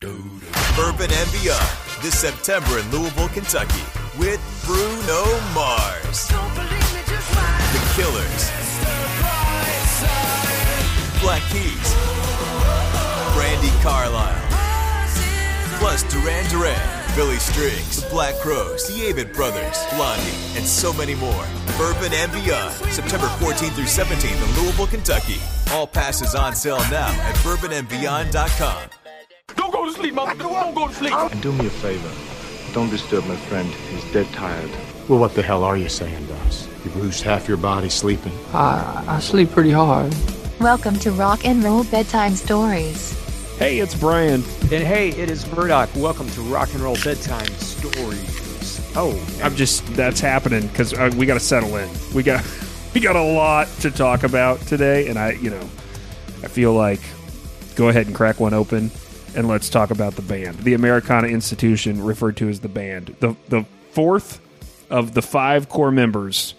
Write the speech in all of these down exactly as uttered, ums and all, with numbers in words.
Bourbon and Beyond, this September in Louisville, Kentucky, with Bruno Mars, The Killers, Black Keys, Brandy Carlisle, plus Duran Duran, Billy Strings, The Black Crowes, The Avett Brothers, Blondie, and so many more. Bourbon and Beyond, September fourteenth through seventeenth in Louisville, Kentucky. All passes on sale now at bourbon and beyond dot com. Don't go to sleep, Mother. Don't go to sleep. And do me a favor. Don't disturb my friend. He's dead tired. Well, what the hell are you saying, Doss? You've lose half your body sleeping. I, I sleep pretty hard. Welcome to Rock and Roll Bedtime Stories. Hey, it's Brian. And hey, it is Murdoch. Welcome to Rock and Roll Bedtime Stories. Oh, I'm just, that's happening because uh, we got to settle in. We got we got a lot to talk about today, and I, you know, I feel like go ahead and crack one open. And let's talk about the band. The Americana Institution, referred to as the band. The the fourth of the five core members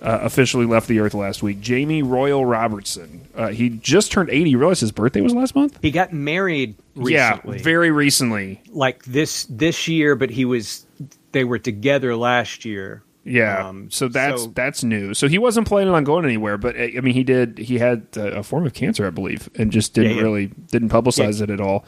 uh, officially left the earth last week. Jamie Royal Robertson. Uh, he just turned eighty. You realize his birthday was last month? He got married recently. Yeah, very recently. Like this this year, but he was they were together last year. Yeah, um, so that's so, that's new. So he wasn't planning on going anywhere, but I mean, he did. He had a form of cancer, I believe, and just didn't yeah, yeah. really didn't publicize yeah. it at all.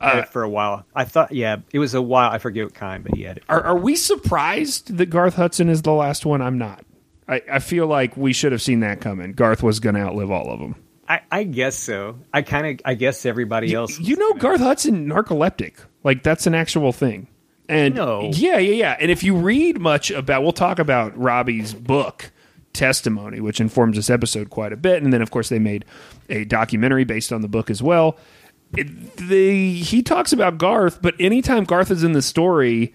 Had uh, it for a while. I thought, yeah, it was a while. I forget what kind, but he had it. Are, are we surprised that Garth Hudson is the last one? I'm not. I, I feel like we should have seen that coming. Garth was going to outlive all of them. I, I guess so. I kind of. I guess everybody you, else. You know, Garth Hudson, narcoleptic. Like that's an actual thing. And no. yeah, yeah, yeah. And if you read much about, we'll talk about Robbie's book, Testimony, which informs this episode quite a bit. And then, of course, they made a documentary based on the book as well. It, the, he talks about Garth, but anytime Garth is in the story,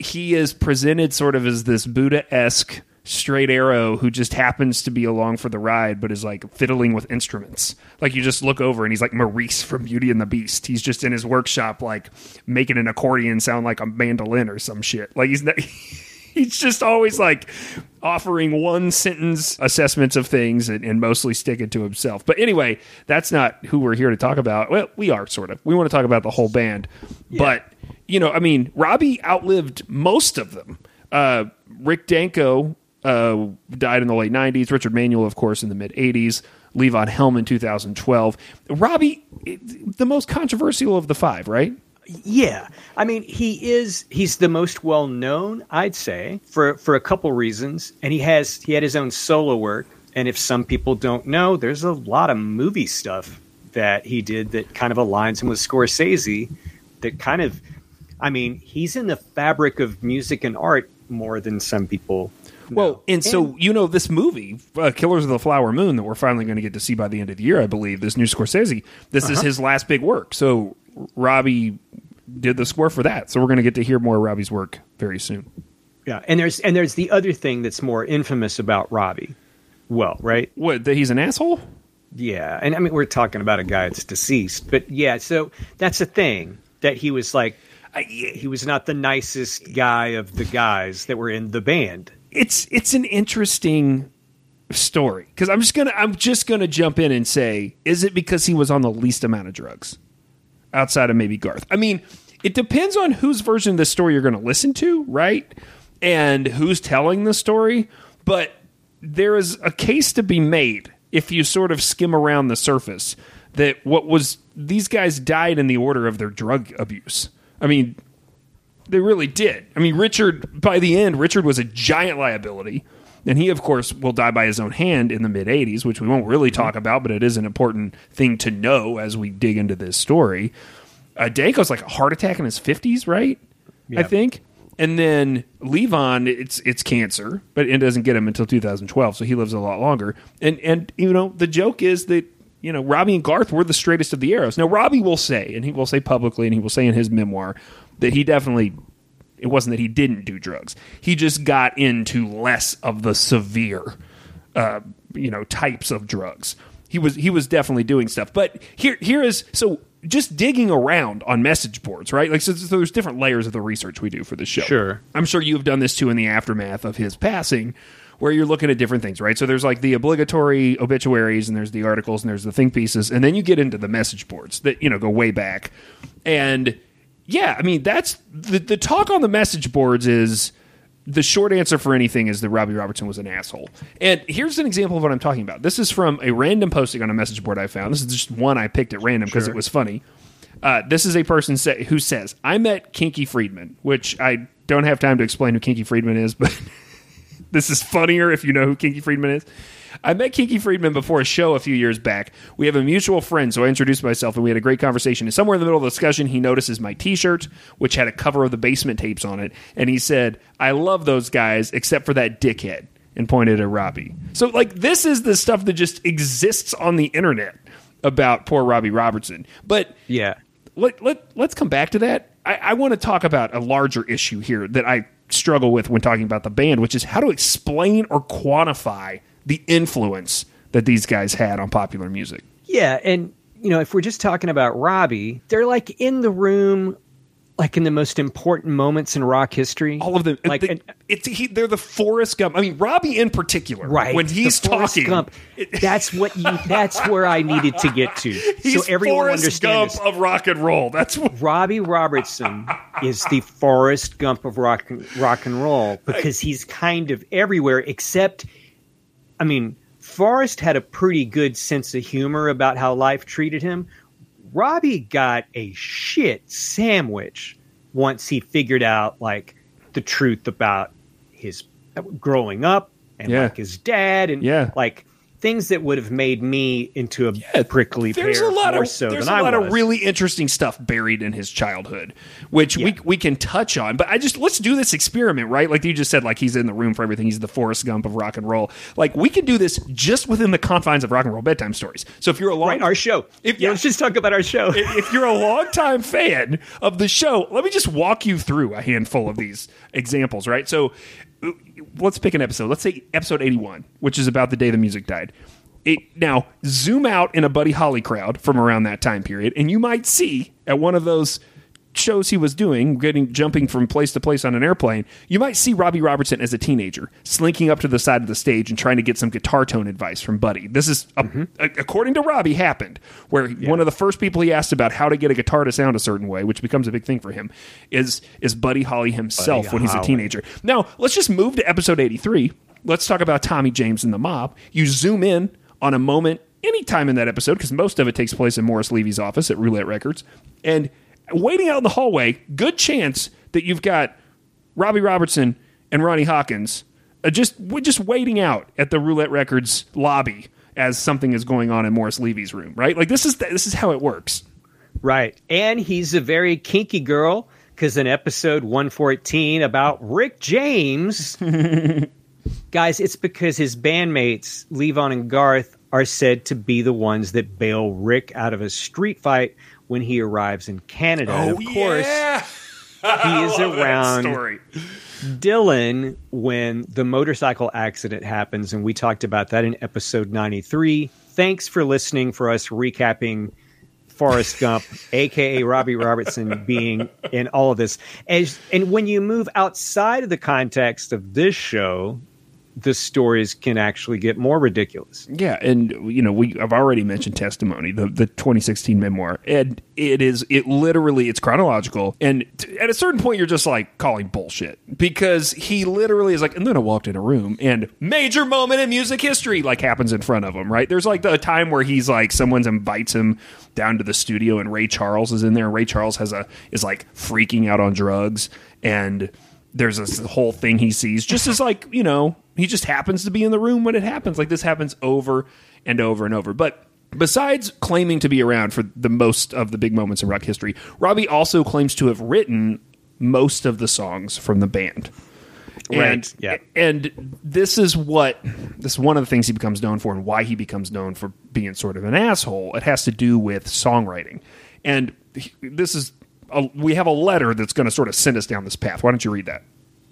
he is presented sort of as this Buddha-esque straight arrow who just happens to be along for the ride, but is like fiddling with instruments. Like you just look over and he's like Maurice from Beauty and the Beast. He's just in his workshop, like making an accordion sound like a mandolin or some shit. Like he's not, he's just always like offering one sentence assessments of things and, and mostly sticking to himself. But anyway, that's not who we're here to talk about. Well, we are sort of, we want to talk about the whole band, yeah. but you know, I mean, Robbie outlived most of them. Uh, Rick Danko, Uh, died in the late nineties. Richard Manuel, of course, in the mid-eighties. Levon Helm in two thousand twelve. Robbie, the most controversial of the five, right? Yeah. I mean, he is, he's the most well-known, I'd say, for, for a couple reasons. And he has, he had his own solo work. And if some people don't know, there's a lot of movie stuff that he did that kind of aligns him with Scorsese that kind of, I mean, he's in the fabric of music and art more than some people. Well, no. and so, and, you know, this movie, uh, Killers of the Flower Moon, that we're finally going to get to see by the end of the year, I believe, this new Scorsese, this uh-huh. is his last big work. So Robbie did the score for that. So we're going to get to hear more of Robbie's work very soon. Yeah. And there's and there's the other thing that's more infamous about Robbie. Well, right? What, that he's an asshole? Yeah. And I mean, we're talking about a guy that's deceased. But yeah, so that's the thing that he was like, I, he was not the nicest guy of the guys that were in the band. It's it's an interesting story because I'm just gonna I'm just gonna jump in and say, is it because he was on the least amount of drugs outside of maybe Garth? I mean, it depends on whose version of the story you're going to listen to, right? And who's telling the story. But there is a case to be made if you sort of skim around the surface that what was these guys died in the order of their drug abuse. I mean. They really did. I mean, Richard, by the end, Richard was a giant liability. And he, of course, will die by his own hand in the mid-eighties, which we won't really talk about, but it is an important thing to know as we dig into this story. Uh, Danko's like a heart attack in his fifties, right? Yeah. I think. And then Levon, it's it's cancer, but it doesn't get him until two thousand twelve, so he lives a lot longer. And, and you know, the joke is that, you know, Robbie and Garth were the straightest of the arrows. Now, Robbie will say, and he will say publicly, and he will say in his memoir, that he definitely, it wasn't that he didn't do drugs. He just got into less of the severe, uh, you know, types of drugs. He was he was definitely doing stuff. But here here is, so just digging around on message boards, right? Like, so, so there's different layers of the research we do for the show. Sure. I'm sure you've done this too in the aftermath of his passing, where you're looking at different things, right? So there's like the obligatory obituaries, and there's the articles, and there's the think pieces, and then you get into the message boards that, you know, go way back. And yeah, I mean, that's the, the talk on the message boards is the short answer for anything is that Robbie Robertson was an asshole. And here's an example of what I'm talking about. This is from a random posting on a message board I found. This is just one I picked at random because sure. it was funny. Uh, this is a person say, who says, I met Kinky Friedman, which I don't have time to explain who Kinky Friedman is, but this is funnier if you know who Kinky Friedman is. I met Kinky Friedman before a show a few years back. We have a mutual friend, so I introduced myself, and we had a great conversation. And somewhere in the middle of the discussion, he notices my T-shirt, which had a cover of the Basement Tapes on it, and he said, I love those guys, except for that dickhead, and pointed at Robbie. So, like, this is the stuff that just exists on the internet about poor Robbie Robertson. But yeah, let, let, let's come back to that. I, I want to talk about a larger issue here that I struggle with when talking about the band, which is how to explain or quantify the influence that these guys had on popular music. Yeah, and you know, if we're just talking about Robbie, they're like in the room, like in the most important moments in rock history. All of them, like the, and, it's he, they're the Forrest Gump. I mean, Robbie in particular, right? When he's the talking, Gump, that's what you. That's where I needed to get to. He's so everyone Forrest understands Gump this. Of rock and roll. That's what Robbie Robertson is, the Forrest Gump of rock and, rock and roll, because he's kind of everywhere except. I mean, Forrest had a pretty good sense of humor about how life treated him. Robbie got a shit sandwich once he figured out, like, the truth about his growing up and, yeah. like, his dad and, yeah. like, things that would have made me into a yeah, prickly pear more so than I was. There's a lot of really interesting stuff buried in his childhood, which yeah. we we can touch on. But I just let's do this experiment, right? Like you just said, like he's in the room for everything. He's the Forrest Gump of rock and roll. Like we can do this just within the confines of Rock and Roll Bedtime Stories. So if you're a long, right, our show, if, yeah, let's just talk about our show. if, if you're a longtime fan of the show, let me just walk you through a handful of these examples, right? So. Let's pick an episode. Let's say episode eighty-one, which is about the day the music died. It, now, zoom out in a Buddy Holly crowd from around that time period, and you might see at one of those shows he was doing, getting jumping from place to place on an airplane, you might see Robbie Robertson as a teenager, slinking up to the side of the stage and trying to get some guitar tone advice from Buddy. This is, mm-hmm. a, a, according to Robbie, happened, where yeah. one of the first people he asked about how to get a guitar to sound a certain way, which becomes a big thing for him, is, is Buddy Holly himself Buddy when Holly. He's a teenager. Now, let's just move to episode eighty-three. Let's talk about Tommy James and the Mob. You zoom in on a moment anytime in that episode, because most of it takes place in Morris Levy's office at Roulette Records, and waiting out in the hallway, good chance that you've got Robbie Robertson and Ronnie Hawkins uh, just we're just waiting out at the Roulette Records lobby as something is going on in Morris Levy's room, right? Like this is th- this is how it works, right? And he's a very kinky girl because in episode one fourteen about Rick James, guys, it's because his bandmates Levon and Garth are said to be the ones that bail Rick out of a street fight when he arrives in Canada. Oh, and of course, yeah. he is around Dylan when the motorcycle accident happens, and we talked about that in episode ninety-three. Thanks for listening for us recapping Forrest Gump, a k a. Robbie Robertson, being in all of this. As, and when you move outside of the context of this show, the stories can actually get more ridiculous. Yeah, and you know, we I've already mentioned Testimony, the, the twenty sixteen memoir, and it is it literally it's chronological. And t- at a certain point, you're just like calling bullshit because he literally is like, and then I walked in a room and major moment in music history like happens in front of him. Right there's like the time where he's like someone's invites him down to the studio and Ray Charles is in there. Ray Charles has a is like freaking out on drugs and. There's this whole thing he sees just as like, you know, he just happens to be in the room when it happens. Like this happens over and over and over. But besides claiming to be around for the most of the big moments in rock history, Robbie also claims to have written most of the songs from the band. Right. And, yeah. and this is what this is one of the things he becomes known for and why he becomes known for being sort of an asshole. It has to do with songwriting. And this is A, we have a letter that's going to sort of send us down this path. Why don't you read that?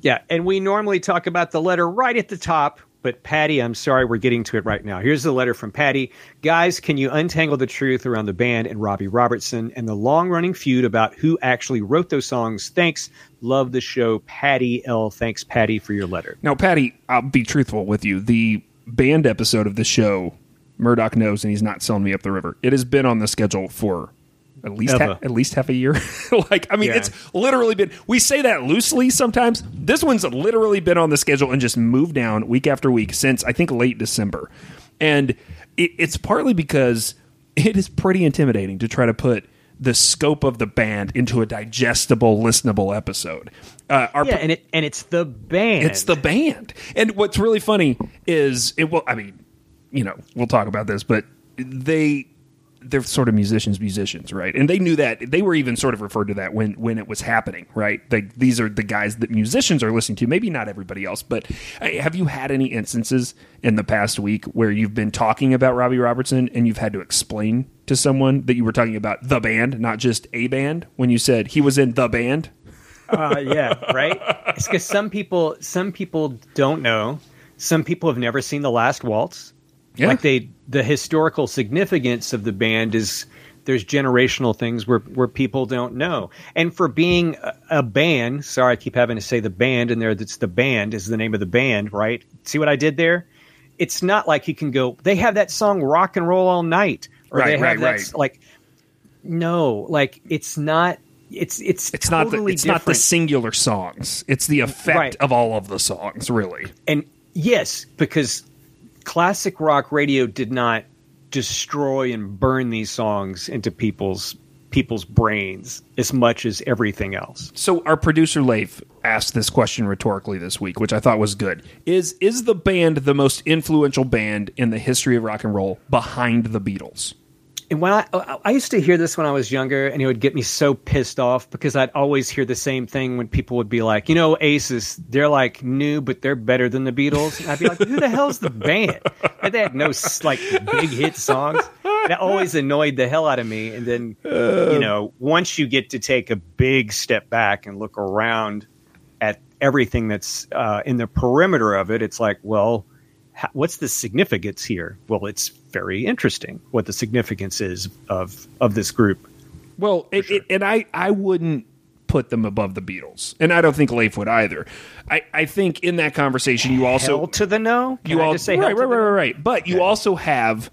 Yeah, and we normally talk about the letter right at the top But Patty, I'm sorry, we're getting to it right now. Here's the letter from Patty. Guys, can you untangle the truth around the band and Robbie Robertson and the long-running feud about who actually wrote those songs? Thanks. Love the show, Patty L. Thanks, Patty, for your letter. Now, Patty, I'll be truthful with you. The band episode of the show, Murdoch knows, and he's not selling me up the river. It has been on the schedule for at least half, at least half a year. Like, I mean, yeah. It's literally been, we say that loosely sometimes. This one's literally been on the schedule and just moved down week after week since, I think, late December. And it, it's partly because it is pretty intimidating to try to put the scope of the band into a digestible, listenable episode. Uh, our yeah, and, it, and it's the band. It's the band. And what's really funny is, it will, I mean, you know, we'll talk about this, but they... they're sort of musicians, musicians, right? And they knew that. They were even sort of referred to that when, when it was happening, right? They, these are the guys that musicians are listening to, maybe not everybody else, but have you had any instances in the past week where you've been talking about Robbie Robertson and you've had to explain to someone that you were talking about the band, not just a band, when you said he was in the band? Uh, yeah, right? It's because some people, some people don't know. Some people have never seen The Last Waltz. Yeah. Like they, the historical significance of the band is there's generational things where, where people don't know. And for being a, a band, sorry, I keep having to say the band in there. It's the band is the name of the band, right? See what I did there? It's not like you can go, they have that song Rock and Roll All Night. Or right, they have right, that, right. Like, no, like it's not, it's, it's, it's totally not, the, it's different. Not the singular songs. It's the effect right. of all of the songs, really. And yes, because classic rock radio did not destroy and burn these songs into people's people's brains as much as everything else. So our producer Leif asked this question rhetorically this week, which I thought was good. Is is the band the most influential band in the history of rock and roll behind the Beatles? And when I, I used to hear this when I was younger, and it would get me so pissed off because I'd always hear the same thing when people would be like, you know, Aces, they're like new, but they're better than the Beatles. And I'd be like, who the hell's the band? And they had no like big hit songs. That always annoyed the hell out of me. And then, uh, you know, once you get to take a big step back and look around at everything that's uh, in the perimeter of it, it's like, well, what's the significance here? Well, it's very interesting what the significance is of of this group. Well, it, sure. it, and I, I wouldn't put them above the Beatles, and I don't think Leif would either. I, I think in that conversation you also hell to the no. Can you all say right, right, right, right, right. But you okay. also have,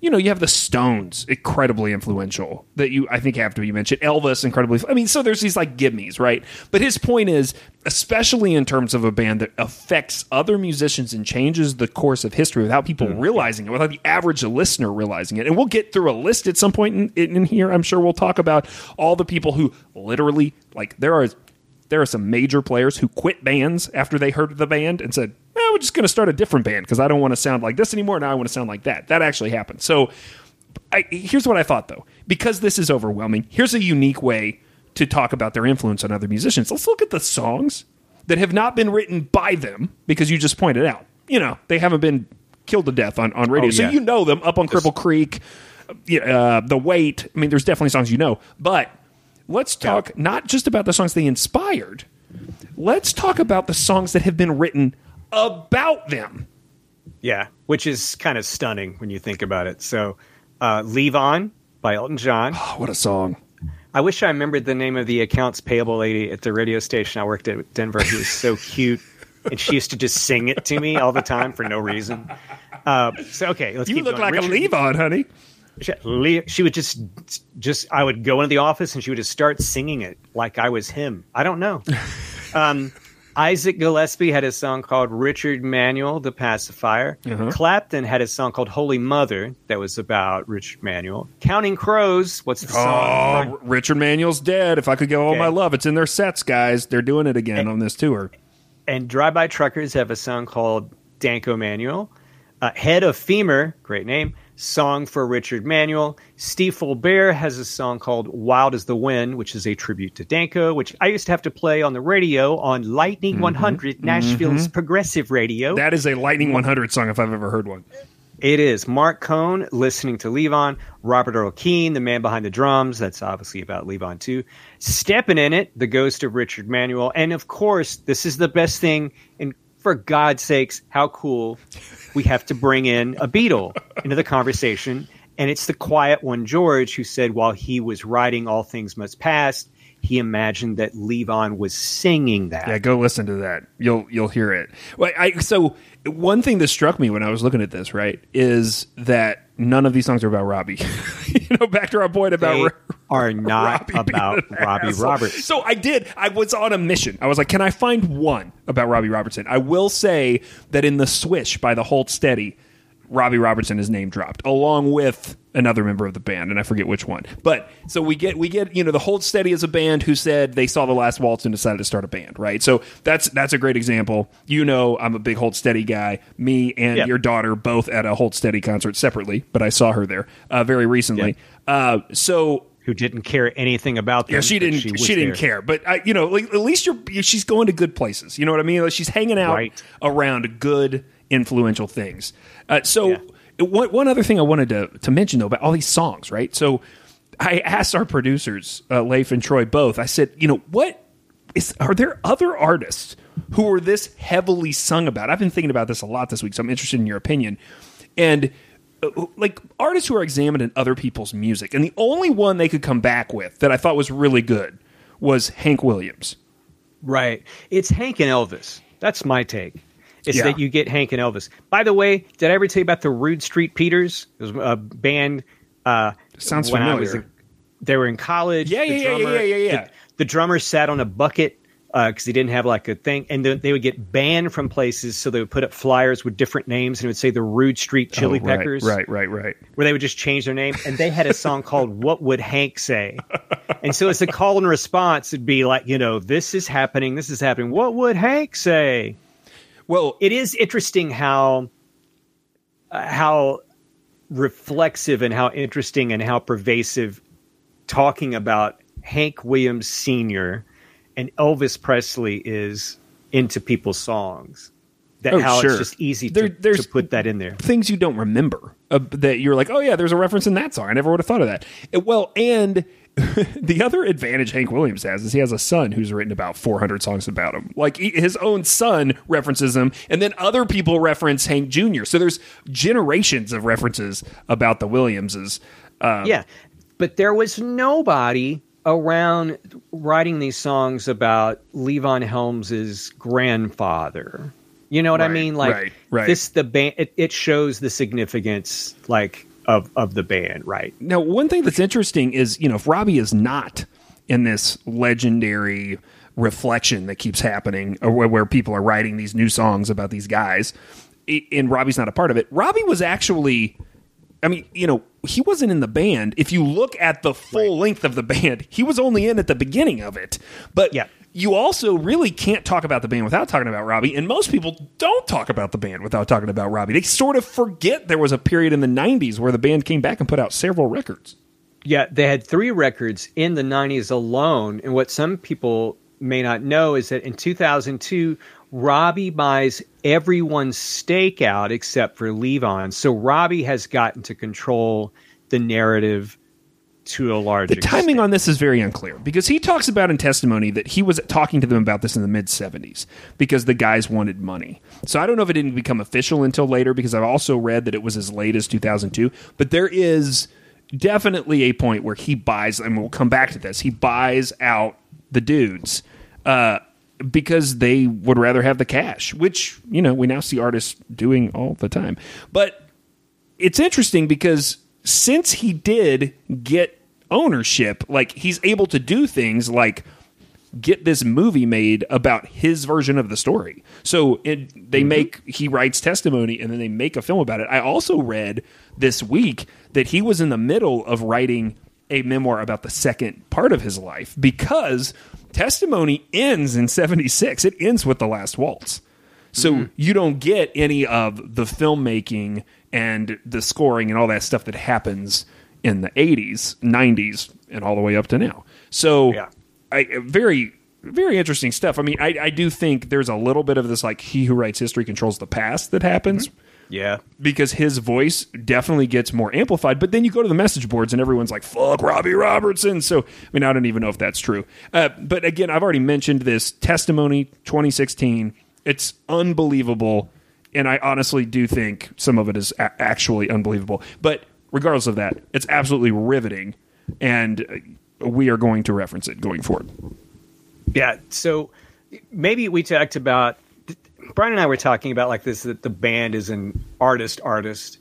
you know, you have the Stones, incredibly influential, that you I think have to be mentioned. Elvis, incredibly. I mean, so there's these like gimmes, right? But his point is, especially in terms of a band that affects other musicians and changes the course of history without people realizing it, without the average listener realizing it. And we'll get through a list at some point in, in here. I'm sure we'll talk about all the people who literally, like, there are there are some major players who quit bands after they heard the band and said, eh, we're just going to start a different band because I don't want to sound like this anymore. Now I want to sound like that. That actually happened. So I, here's what I thought, though. Because this is overwhelming, here's a unique way to talk about their influence on other musicians. Let's look at the songs that have not been written by them, because you just pointed out, you know, they haven't been killed to death on, on radio. Oh, yeah. So you know them, Up on Cripple Creek, uh, The Wait. I mean, there's definitely songs you know. But let's talk yeah. not just about the songs they inspired. Let's talk about the songs that have been written about them. Yeah, which is kind of stunning when you think about it. So uh, Levon by Elton John. Oh, what a song. I wish I remembered the name of the accounts payable lady at the radio station I worked at in Denver, who was so cute, and she used to just sing it to me all the time for no reason. Uh, so okay, let's. You keep look going. Like Richard, a Levon, honey. She, she would just, just I would go into the office and she would just start singing it like I was him. I don't know. Um, Isaac Gillespie had a song called Richard Manuel, The Pacifier. Mm-hmm. Clapton had a song called Holy Mother that was about Richard Manuel. Counting Crows, what's the song? Oh, Richard Manuel's Dead. If I Could Get All okay. My Love. It's in their sets, guys. They're doing it again and, on this tour. And Drive-By Truckers have a song called Danko Manuel. Uh, Head of Femur, great name, song for Richard Manuel. Stiefel Bear has a song called Wild as the Wind, which is a tribute to Danko, which I used to have to play on the radio on Lightning mm-hmm. one hundred, Nashville's mm-hmm. progressive radio. That is a Lightning one hundred song if I've ever heard one. It is. Mark Cohn, Listening to Levon. Robert Earl Keen, The Man Behind the Drums. That's obviously about Levon too. Steppin' in It, The Ghost of Richard Manuel. And of course, this is the best thing in for God's sakes, how cool we have to bring in a Beatle into the conversation. And it's the quiet one, George, who said while he was writing All Things Must Pass, he imagined that Levon was singing that. Yeah, go listen to that. You'll you'll hear it. Well, I, so one thing that struck me when I was looking at this, right, is that none of these songs are about Robbie. You know, back to our point about they are not Robbie about Robbie asshole. Robertson. So I did. I was on a mission. I was like, can I find one about Robbie Robertson? I will say that in The Swish by The Hold Steady, Robbie Robertson is name dropped along with another member of the band, and I forget which one. But so we get we get you know, The Hold Steady is a band who said they saw The Last Waltz and decided to start a band, right? So that's that's a great example. You know, I'm a big Hold Steady guy. Me and yep. your daughter both at a Hold Steady concert separately, but I saw her there uh, very recently. Yep. Uh, so. Who didn't care anything about them? Yeah, she didn't. She, she didn't there. care. But I, you know, like, at least you're. She's going to good places. You know what I mean? Like, she's hanging out right. around good, influential things. Uh, so, yeah. one, one other thing I wanted to to mention though about all these songs, right? So, I asked our producers, uh, Leif and Troy, both. I said, you know, what is? Are there other artists who are this heavily sung about? I've been thinking about this a lot this week, so I'm interested in your opinion. And. Like artists who are examined in other people's music, and the only one they could come back with that I thought was really good was Hank Williams. Right. It's Hank and Elvis. That's my take. It's yeah. that you get Hank and Elvis. By the way, did I ever tell you about the Rude Street Peters? It was a band. Uh, Sounds when familiar. I was a, they were in college. Yeah, yeah, drummer, yeah, yeah, yeah, yeah. The, the drummer sat on a bucket. Because uh, they didn't have like a thing, and then they would get banned from places, so they would put up flyers with different names, and it would say the Rude Street Chili oh, right, Peppers, right, right, right, where they would just change their name. And they had a song called "What Would Hank Say," and so it's a call and response. It'd be like, you know, this is happening, this is happening. What would Hank say? Well, it is interesting how uh, how reflexive and how interesting and how pervasive talking about Hank Williams Senior and Elvis Presley is into people's songs. That oh, how sure. it's just easy to, there, to put that in there. Things you don't remember uh, that you're like, oh yeah, there's a reference in that song. I never would have thought of that. Well, and the other advantage Hank Williams has is he has a son who's written about four hundred songs about him. Like he, his own son references him, and then other people reference Hank Junior So there's generations of references about the Williamses. Um, yeah, but there was nobody around writing these songs about Levon Helms's grandfather. You know what right, I mean? Like right, right. this, the band, it, it shows the significance like of, of the band. Right. Now, one thing that's interesting is, you know, if Robbie is not in this legendary reflection that keeps happening where, where people are writing these new songs about these guys and Robbie's not a part of it, Robbie was actually, I mean, you know, he wasn't in the band. If you look at the full right. length of the band, he was only in at the beginning of it. But yeah. you also really can't talk about the band without talking about Robbie. And most people don't talk about the band without talking about Robbie. They sort of forget there was a period in the nineties where the band came back and put out several records. Yeah, they had three records in the nineties alone. And what some people may not know is that in two thousand two, Robbie buys everyone's stake out except for Levon. So Robbie has gotten to control the narrative to a large extent. The timing on this is very unclear because he talks about in Testimony that he was talking to them about this in the mid seventies because the guys wanted money. So I don't know if it didn't become official until later because I've also read that it was as late as two thousand two. But there is definitely a point where he buys, and we'll come back to this, he buys out the dudes, uh, because they would rather have the cash, which, you know, we now see artists doing all the time. But it's interesting because since he did get ownership, like he's able to do things like get this movie made about his version of the story. So it, they mm-hmm. make, he writes Testimony and then they make a film about it. I also read this week that he was in the middle of writing a memoir about the second part of his life because Testimony ends in seventy-six. It ends with The Last Waltz. So mm-hmm. you don't get any of the filmmaking and the scoring and all that stuff that happens in the eighties, nineties, and all the way up to now. So yeah. I, very, very interesting stuff. I mean, I, I do think there's a little bit of this, like, he who writes history controls the past that happens. Mm-hmm. Yeah, because his voice definitely gets more amplified. But then you go to the message boards and everyone's like, fuck Robbie Robertson. So, I mean, I don't even know if that's true. Uh, but again, I've already mentioned this. Testimony twenty sixteen, It's unbelievable, and I honestly do think some of it is a- actually unbelievable. But regardless of that, it's absolutely riveting, and we are going to reference it going forward. Yeah, so maybe we talked about – Brian and I were talking about like this, that the band is an artist-artist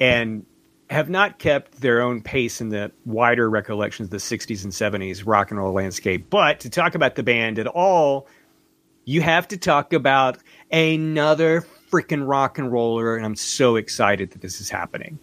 and have not kept their own pace in the wider recollections of the sixties and seventies rock and roll landscape. But to talk about the band at all – you have to talk about another freaking rock and roller, and I'm so excited that this is happening.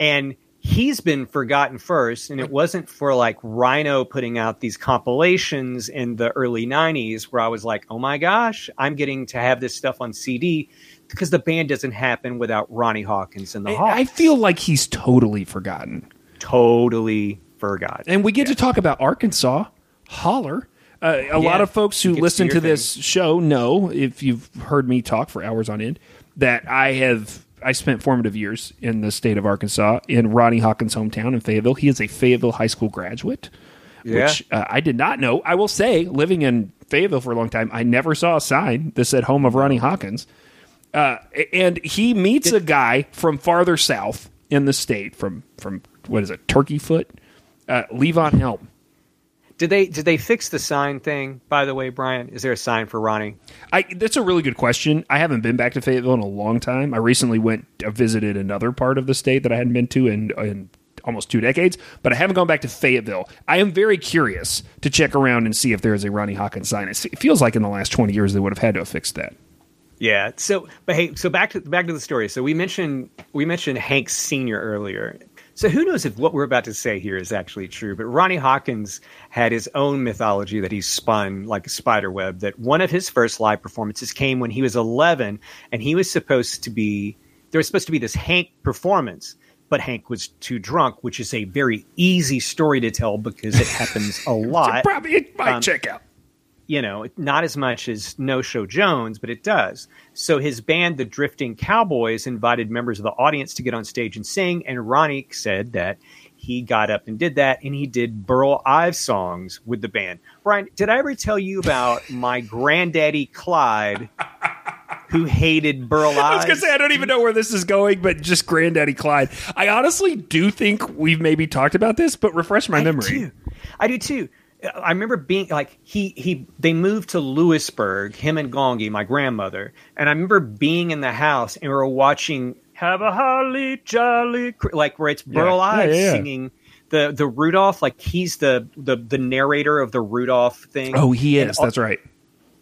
And he's been forgotten first, and it wasn't for like Rhino putting out these compilations in the early nineties where I was like, oh my gosh, I'm getting to have this stuff on C D, because the band doesn't happen without Ronnie Hawkins and the Hawks. I feel like he's totally forgotten. Totally forgotten. And we get yeah. to talk about Arkansas, Holler. Uh, a yeah, lot of folks who listen to, to this thing. show know, if you've heard me talk for hours on end, that I have I spent formative years in the state of Arkansas in Ronnie Hawkins' hometown in Fayetteville. He is a Fayetteville high school graduate, yeah. which uh, I did not know. I will say, living in Fayetteville for a long time, I never saw a sign that said "Home of Ronnie Hawkins." Uh, and he meets a guy from farther south in the state, from from what is it, Turkey Foot, uh, Levon Helm. Did they did they fix the sign thing, by the way, Brian? Is there a sign for Ronnie? I, that's a really good question. I haven't been back to Fayetteville in a long time. I recently went uh, visited another part of the state that I hadn't been to in, in almost two decades, but I haven't gone back to Fayetteville. I am very curious to check around and see if there is a Ronnie Hawkins sign. It feels like in the last twenty years they would have had to have fixed that. Yeah. So, but hey, so back to back to the story. So we mentioned we mentioned Hank Senior earlier. So who knows if what we're about to say here is actually true, but Ronnie Hawkins had his own mythology that he spun like a spider web, that one of his first live performances came when he was eleven, and he was supposed to be, there was supposed to be this Hank performance, but Hank was too drunk, which is a very easy story to tell because it happens a lot. It's probably, it might um, check out. You know, not as much as No Show Jones, but it does. So his band, the Drifting Cowboys, invited members of the audience to get on stage and sing. And Ronnie said that he got up and did that. And he did Burl Ives songs with the band. Brian, did I ever tell you about my granddaddy, Clyde, who hated Burl Ives? I was going to say, I don't even know where this is going, but just Granddaddy Clyde. I honestly do think we've maybe talked about this, but refresh my I memory. Do. I do, too. I remember being like he he they moved to Lewisburg, him and Gongi, my grandmother, and I remember being in the house and we were watching Have a Holly Jolly, like where it's Burl yeah. Ives yeah, yeah, yeah. singing the the Rudolph, like he's the the the narrator of the Rudolph thing. Oh, he is. All, that's right.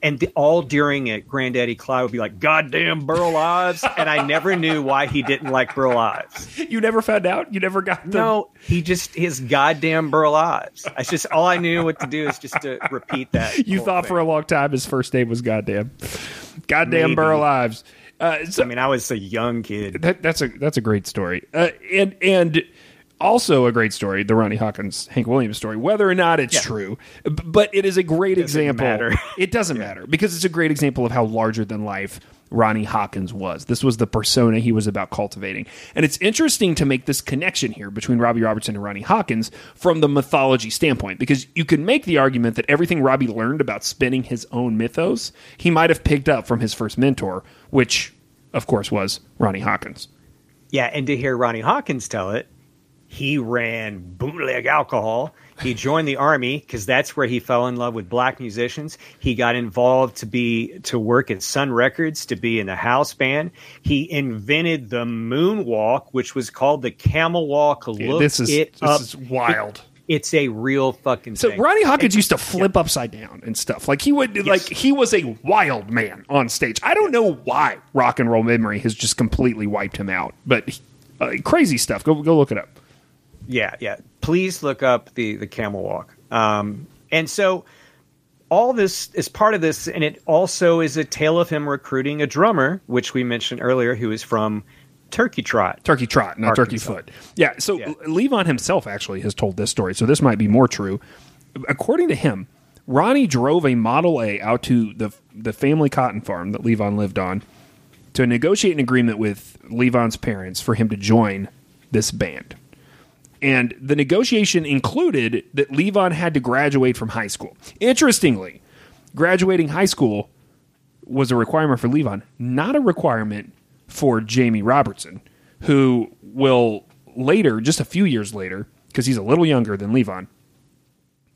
And the, all during it, Granddaddy Clyde would be like, "Goddamn Burl Ives," and I never knew why he didn't like Burl Ives. You never found out? You never got the... No, he just, his goddamn Burl Ives. That's just all I knew what to do is just to repeat that. You thought thing. For a long time his first name was Goddamn. Goddamn Maybe. Burl Ives. Uh, so, I mean, I was a young kid. That, that's a that's a great story. Uh, and and also a great story, the Ronnie Hawkins, Hank Williams story, whether or not it's yeah. true, but it is a great it example. Matter. It doesn't yeah. matter, because it's a great example of how larger than life Ronnie Hawkins was. This was the persona he was about cultivating. And it's interesting to make this connection here between Robbie Robertson and Ronnie Hawkins from the mythology standpoint, because you can make the argument that everything Robbie learned about spinning his own mythos, he might have picked up from his first mentor, which of course was Ronnie Hawkins. Yeah. And to hear Ronnie Hawkins tell it, he ran bootleg alcohol. He joined the army because that's where he fell in love with black musicians. He got involved to be to work at Sun Records, to be in the house band. He invented the moonwalk, which was called the camel walk. Look yeah, this is, it this up. This is wild. It, it's a real fucking so thing. So Ronnie Hawkins and, used to flip yeah. upside down and stuff. Like he would yes. like he was a wild man on stage. I don't know why rock and roll memory has just completely wiped him out, but uh, crazy stuff. Go go look it up. Yeah, yeah. Please look up the, the camel walk. Um, and so all this is part of this, and it also is a tale of him recruiting a drummer, which we mentioned earlier, who is from Turkey Trot. Turkey Trot, not Arkansas. Turkey Foot. Yeah, so yeah. Levon himself actually has told this story, so this might be more true. According to him, Ronnie drove a Model A out to the the family cotton farm that Levon lived on to negotiate an agreement with Levon's parents for him to join this band. And the negotiation included that Levon had to graduate from high school. Interestingly, graduating high school was a requirement for Levon, not a requirement for Jamie Robertson, who will later, just a few years later, because he's a little younger than Levon,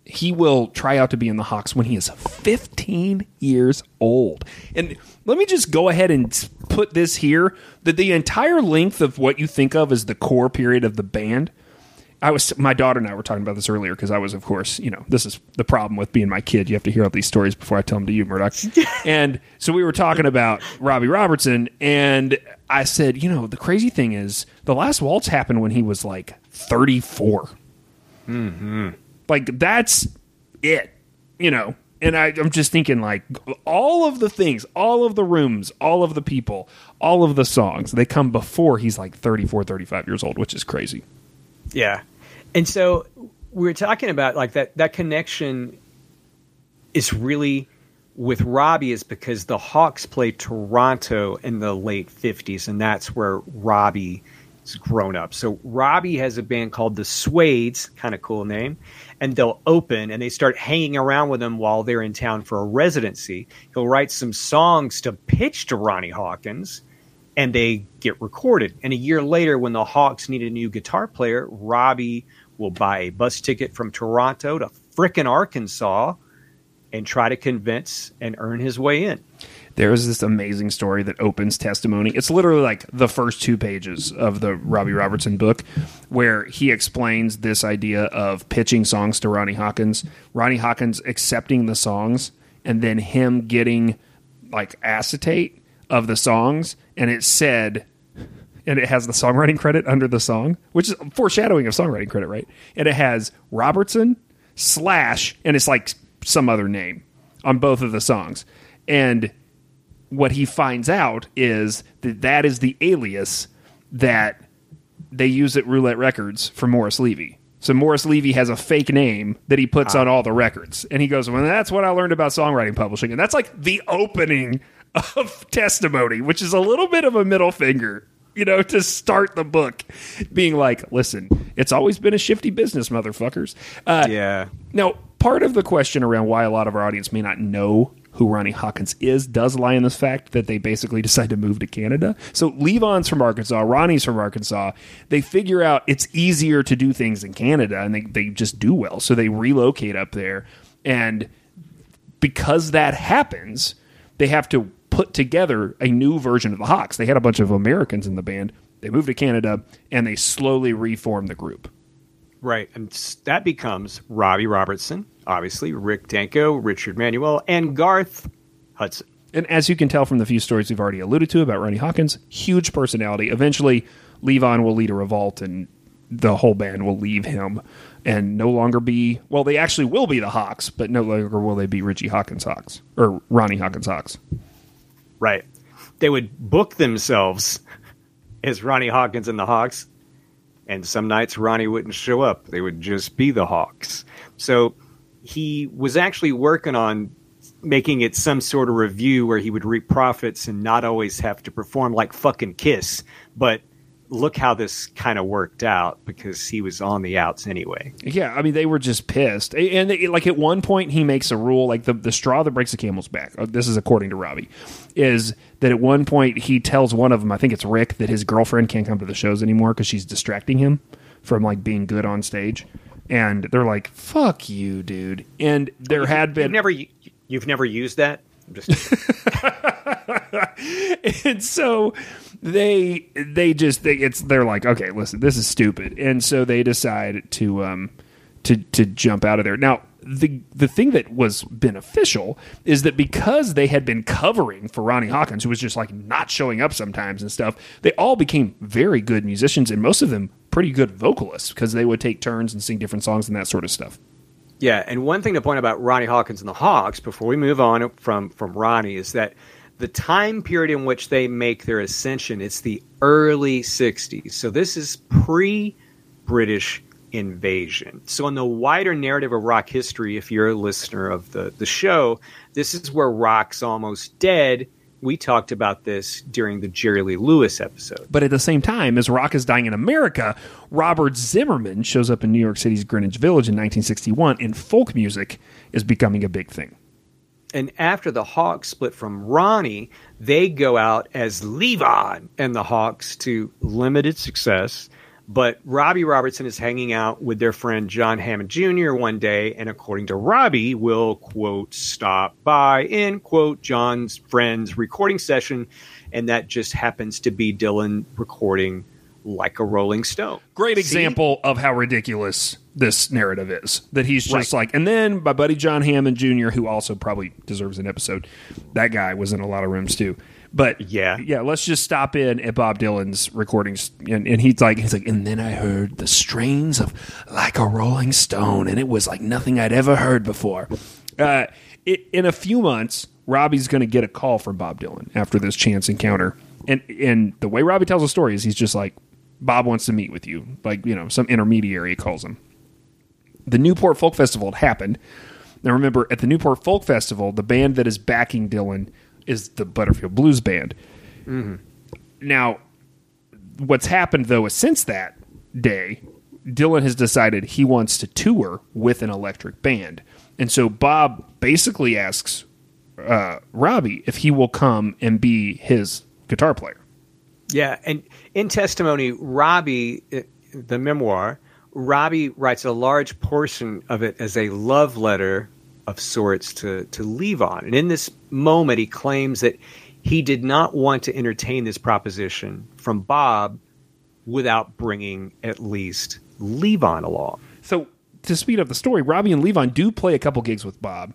he will try out to be in the Hawks when he is fifteen years old. And let me just go ahead and put this here, that the entire length of what you think of as the core period of the band, I was, my daughter and I were talking about this earlier, because I was, of course, you know, this is the problem with being my kid. You have to hear all these stories before I tell them to you, Murdoch. And so we were talking about Robbie Robertson, and I said, you know, the crazy thing is, The Last Waltz happened when he was like thirty-four. Mm-hmm. Like, that's it, you know. And I, I'm just thinking, like, all of the things, all of the rooms, all of the people, all of the songs, they come before he's like thirty-four, thirty-five years old, which is crazy. Yeah. And so we were talking about, like, that, that connection is really with Robbie is because the Hawks played Toronto in the late fifties, and that's where Robbie is grown up. So Robbie has a band called the Suedes, kind of cool name, and they'll open, and they start hanging around with him while they're in town for a residency. He'll write some songs to pitch to Ronnie Hawkins, and they get recorded. And a year later, when the Hawks need a new guitar player, Robbie will buy a bus ticket from Toronto to frickin' Arkansas and try to convince and earn his way in. There is this amazing story that opens Testimony. It's literally like the first two pages of the Robbie Robertson book, where he explains this idea of pitching songs to Ronnie Hawkins, Ronnie Hawkins accepting the songs, and then him getting like acetate of the songs, and it said, and it has the songwriting credit under the song, which is foreshadowing of songwriting credit, right? And it has Robertson slash, and it's like some other name on both of the songs. And what he finds out is that that is the alias that they use at Roulette Records for Morris Levy. So Morris Levy has a fake name that he puts ah. on all the records. And he goes, well, that's what I learned about songwriting publishing. And that's like the opening of Testimony, which is a little bit of a middle finger, you know, to start the book, being like, listen, it's always been a shifty business, motherfuckers. Uh, yeah. Now, part of the question around why a lot of our audience may not know who Ronnie Hawkins is does lie in this fact that they basically decide to move to Canada. So Levon's from Arkansas, Ronnie's from Arkansas. They figure out it's easier to do things in Canada, and they, they just do well. So they relocate up there. And because that happens, they have to put together a new version of the Hawks. They had a bunch of Americans in the band. They moved to Canada, and they slowly reformed the group. Right, and that becomes Robbie Robertson, obviously, Rick Danko, Richard Manuel, and Garth Hudson. And as you can tell from the few stories we've already alluded to about Ronnie Hawkins, huge personality. Eventually, Levon will lead a revolt, and the whole band will leave him and no longer be... Well, they actually will be the Hawks, but no longer will they be Richie Hawkins Hawks, or Ronnie Hawkins Hawks. Right. They would book themselves as Ronnie Hawkins and the Hawks, and some nights Ronnie wouldn't show up. They would just be the Hawks. So he was actually working on making it some sort of review where he would reap profits and not always have to perform like fucking Kiss. But look how this kind of worked out, because he was on the outs anyway. Yeah, I mean, they were just pissed. And they, like, at one point he makes a rule, like the, the straw that breaks the camel's back, this is according to Robbie, is that at one point he tells one of them, I think it's Rick, that his girlfriend can't come to the shows anymore because she's distracting him from like being good on stage. And they're like, fuck you, dude. And there you've, had been... You've never, you've never used that? I'm just... And so... They they just they, it's they're like, okay, listen, this is stupid, and so they decide to um to to jump out of there. Now the the thing that was beneficial is that because they had been covering for Ronnie Hawkins, who was just like not showing up sometimes and stuff, they all became very good musicians, and most of them pretty good vocalists, because they would take turns and sing different songs and that sort of stuff. Yeah, and one thing to point about Ronnie Hawkins and the Hawks before we move on from from Ronnie is that the time period in which they make their ascension, it's the early sixties. So this is pre-British invasion. So in the wider narrative of rock history, if you're a listener of the, the show, this is where rock's almost dead. We talked about this during the Jerry Lee Lewis episode. But at the same time, as rock is dying in America, Robert Zimmerman shows up in New York City's Greenwich Village in nineteen sixty-one, and folk music is becoming a big thing. And after the Hawks split from Ronnie, they go out as Levon and the Hawks to limited success. But Robbie Robertson is hanging out with their friend John Hammond Junior one day, and according to Robbie, will, quote, stop by, end quote, John's friend's recording session, and that just happens to be Dylan recording Like a Rolling Stone. Great example See? of how ridiculous this narrative is, that he's just right. like, and then my buddy John Hammond Junior, who also probably deserves an episode, that guy was in a lot of rooms too. But yeah, yeah. Let's just stop in at Bob Dylan's recordings, and, and he's like, he's like, and then I heard the strains of Like a Rolling Stone, and it was like nothing I'd ever heard before. Uh, it, in a few months, Robbie's going to get a call from Bob Dylan after this chance encounter, and and the way Robbie tells the story is he's just like, Bob wants to meet with you, like you know, some intermediary calls him. The Newport Folk Festival had happened. Now remember, at the Newport Folk Festival, the band that is backing Dylan is the Butterfield Blues Band. Mm-hmm. Now, what's happened, though, is since that day, Dylan has decided he wants to tour with an electric band. And so Bob basically asks uh, Robbie if he will come and be his guitar player. Yeah, and in Testimony, Robbie, the memoir, Robbie writes a large portion of it as a love letter of sorts to, to Levon. And in this moment, he claims that he did not want to entertain this proposition from Bob without bringing at least Levon along. So to speed up the story, Robbie and Levon do play a couple gigs with Bob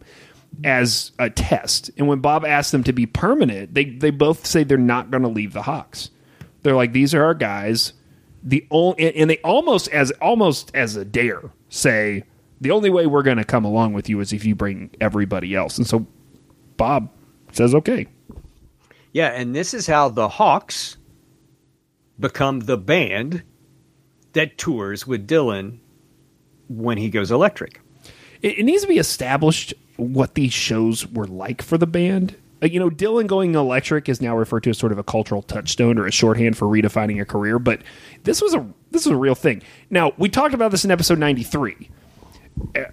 as a test. And when Bob asks them to be permanent, they, they both say they're not going to leave the Hawks. They're like, these are our guys. The only, and they almost as almost as a dare say, the only way we're going to come along with you is if you bring everybody else. And so Bob says, okay. Yeah, and this is how the Hawks become the band that tours with Dylan when he goes electric. It, it needs to be established what these shows were like for the band. You know, Dylan going electric is now referred to as sort of a cultural touchstone or a shorthand for redefining a career, but this was a this was a real thing. Now, we talked about this in episode ninety-three,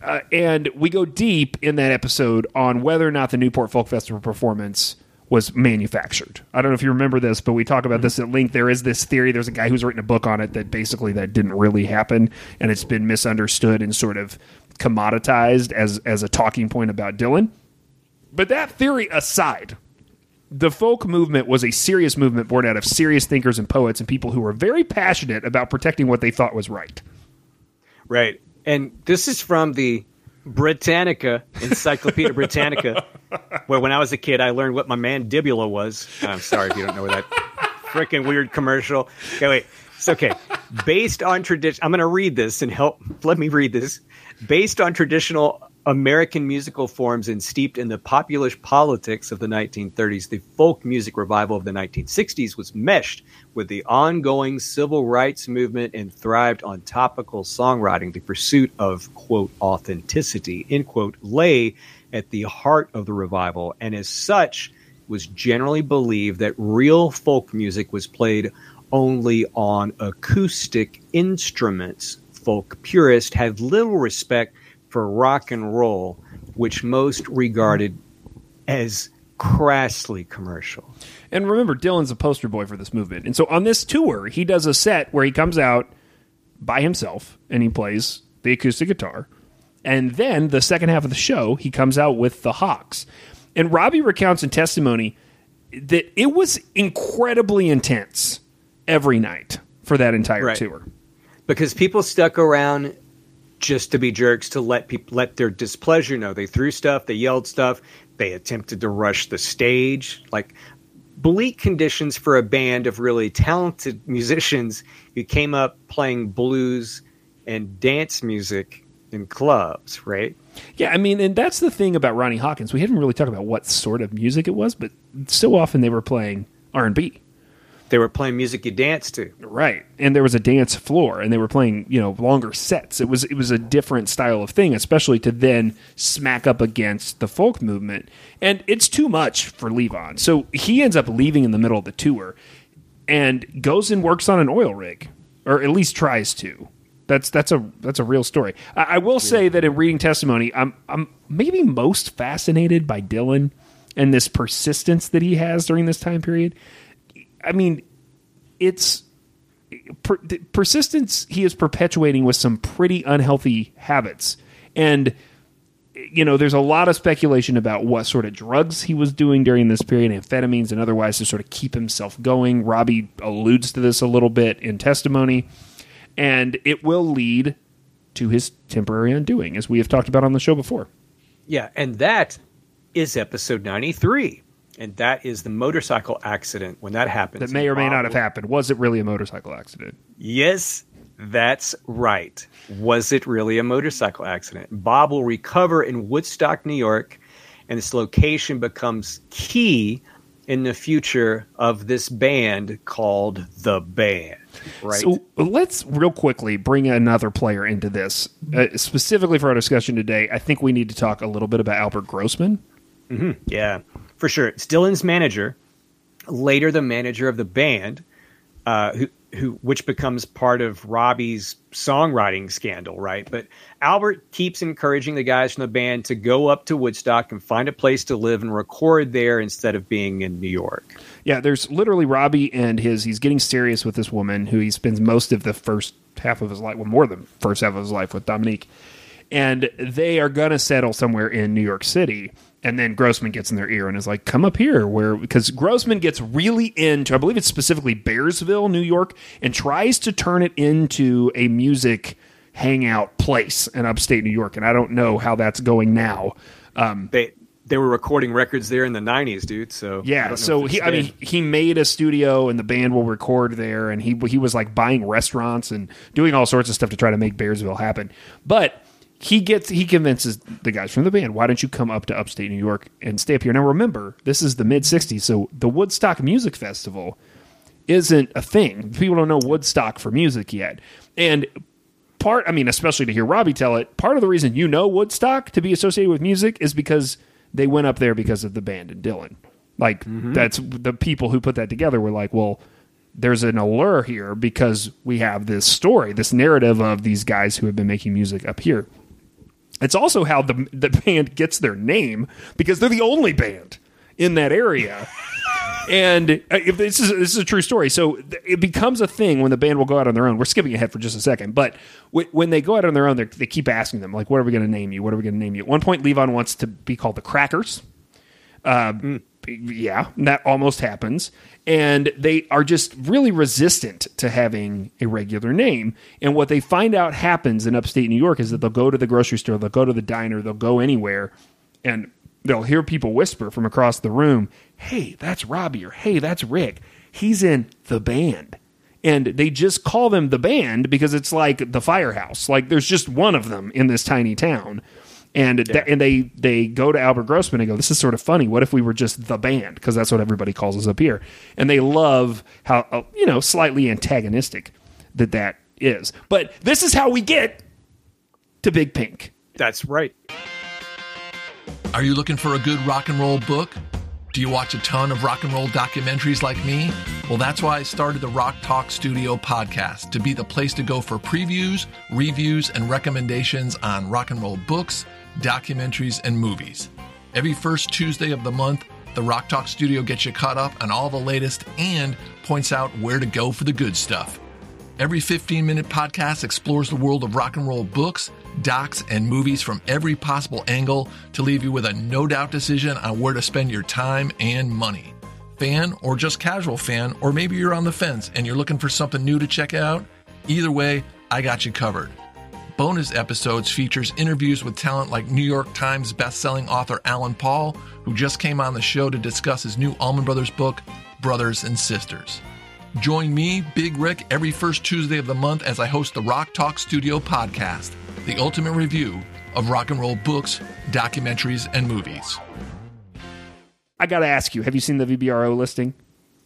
uh, and we go deep in that episode on whether or not the Newport Folk Festival performance was manufactured. I don't know if you remember this, but we talk about this at length. There is this theory. There's a guy who's written a book on it that basically that didn't really happen, and it's been misunderstood and sort of commoditized as as a talking point about Dylan. But that theory aside, the folk movement was a serious movement born out of serious thinkers and poets and people who were very passionate about protecting what they thought was right. Right. And this is from the Britannica, Encyclopedia Britannica, where when I was a kid, I learned what my mandibula was. I'm sorry if you don't know that freaking weird commercial. Okay, wait. It's okay. Based on tradition, I'm going to read this and help. Let me read this. Based on traditional American musical forms and steeped in the populist politics of the nineteen thirties, the folk music revival of the nineteen sixties was meshed with the ongoing civil rights movement and thrived on topical songwriting. The pursuit of, quote, authenticity, end quote, lay at the heart of the revival, and as such was generally believed that real folk music was played only on acoustic instruments. Folk purists had little respect for rock and roll, which most regarded as crassly commercial. And remember, Dylan's a poster boy for this movement. And so on this tour, he does a set where he comes out by himself and he plays the acoustic guitar. And then the second half of the show, he comes out with the Hawks. And Robbie recounts in Testimony that it was incredibly intense every night for that entire right. tour. Because people stuck around just to be jerks, to let people let their displeasure know. They threw stuff, they yelled stuff, they attempted to rush the stage. Like bleak conditions for a band of really talented musicians who came up playing blues and dance music in clubs, right? Yeah, I mean, and that's the thing about Ronnie Hawkins. We haven't really talked about what sort of music it was, but so often they were playing R and B. They were playing music you dance to. Right. And there was a dance floor, and they were playing, you know, longer sets. It was it was a different style of thing, especially to then smack up against the folk movement. And it's too much for Levon. So he ends up leaving in the middle of the tour and goes and works on an oil rig, or at least tries to. That's that's a that's a real story. I, I will yeah. say that in reading Testimony, I'm I'm maybe most fascinated by Dylan and this persistence that he has during this time period. I mean, it's per, persistence he is perpetuating with some pretty unhealthy habits. And, you know, there's a lot of speculation about what sort of drugs he was doing during this period, amphetamines and otherwise, to sort of keep himself going. Robbie alludes to this a little bit in Testimony. And it will lead to his temporary undoing, as we have talked about on the show before. Yeah, and that is episode ninety-three. And that is the motorcycle accident when that happens. That may or may not have happened. Was it really a motorcycle accident? Yes, that's right. Was it really a motorcycle accident? Bob will recover in Woodstock, New York, and its location becomes key in the future of this band called The Band. Right. So let's real quickly bring another player into this. Uh, specifically for our discussion today, I think we need to talk a little bit about Albert Grossman. Mm-hmm. Yeah, for sure. It's Dylan's manager, later the manager of the band, uh, who, who which becomes part of Robbie's songwriting scandal, right? But Albert keeps encouraging the guys from the band to go up to Woodstock and find a place to live and record there instead of being in New York. Yeah, there's literally Robbie and his, he's getting serious with this woman who he spends most of the first half of his life, well, more than first half of his life with, Dominique. And they are going to settle somewhere in New York City. And then Grossman gets in their ear and is like, come up here, where, because Grossman gets really into, I believe it's specifically Bearsville, New York, and tries to turn it into a music hangout place in upstate New York. And I don't know how that's going now. Um, they, They were recording records there in the nineties, dude. So yeah, so he, I mean, he made a studio, and the band will record there. And he he was like buying restaurants and doing all sorts of stuff to try to make Bearsville happen. But he gets he convinces the guys from the band, why don't you come up to upstate New York and stay up here? Now remember, this is the mid sixties, so the Woodstock Music Festival isn't a thing. People don't know Woodstock for music yet, and part, I mean, especially to hear Robbie tell it, part of the reason you know Woodstock to be associated with music is because they went up there because of the band and Dylan. Like, mm-hmm. that's the people who put that together were like, well, there's an allure here because we have this story, this narrative of these guys who have been making music up here. It's also how the the band gets their name, because they're the only band in that area. And if this is this is a true story. So it becomes a thing when the band will go out on their own. We're skipping ahead for just a second, but w- when they go out on their own, they keep asking them, like, "What are we going to name you? What are we going to name you?" At one point, Levon wants to be called the Crackers. Uh, mm. Yeah, that almost happens, and they are just really resistant to having a regular name. And what they find out happens in upstate New York is that they'll go to the grocery store, they'll go to the diner, they'll go anywhere, and they'll hear people whisper from across the room, "Hey, that's Robbie," or "Hey, that's Rick. He's in the band." And they just call them the band because it's like the firehouse. Like, there's just one of them in this tiny town. And yeah. th- and they, they go to Albert Grossman and go, "This is sort of funny. What if we were just the band? Because that's what everybody calls us up here." And they love how, uh, you know, slightly antagonistic that that is. But this is how we get to Big Pink. That's right. Are you looking for a good rock and roll book? Do you watch a ton of rock and roll documentaries like me? Well, that's why I started the Rock Talk Studio podcast, to be the place to go for previews, reviews, and recommendations on rock and roll books, documentaries, and movies. Every first Tuesday of the month, the Rock Talk Studio gets you caught up on all the latest and points out where to go for the good stuff. Every fifteen-minute podcast explores the world of rock and roll books, docs, and movies from every possible angle to leave you with a no-doubt decision on where to spend your time and money. Fan or just casual fan, or maybe you're on the fence and you're looking for something new to check out? Either way, I got you covered. Bonus episodes features interviews with talent like New York Times bestselling author Alan Paul, who just came on the show to discuss his new Allman Brothers book, Brothers and Sisters. Join me, Big Rick, every first Tuesday of the month as I host the Rock Talk Studio podcast, the ultimate review of rock and roll books, documentaries, and movies. I got to ask you, have you seen the V B R O listing?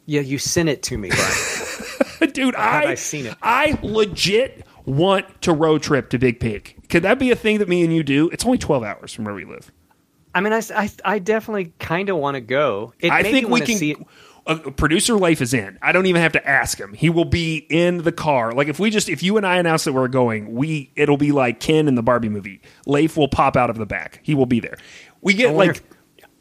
Yeah, you sent it to me, Brian. Dude, I, I, seen it? I legit want to road trip to Big Pink. Could that be a thing that me and you do? It's only twelve hours from where we live. I mean, I, I, I definitely kind of want to go. It I think we can... See it. a producer life is in. I don't even have to ask him. He will be in the car. Like if we just, if you and I announce that we're going, we, it'll be like Ken in the Barbie movie. Leif will pop out of the back. He will be there. We get I like, if,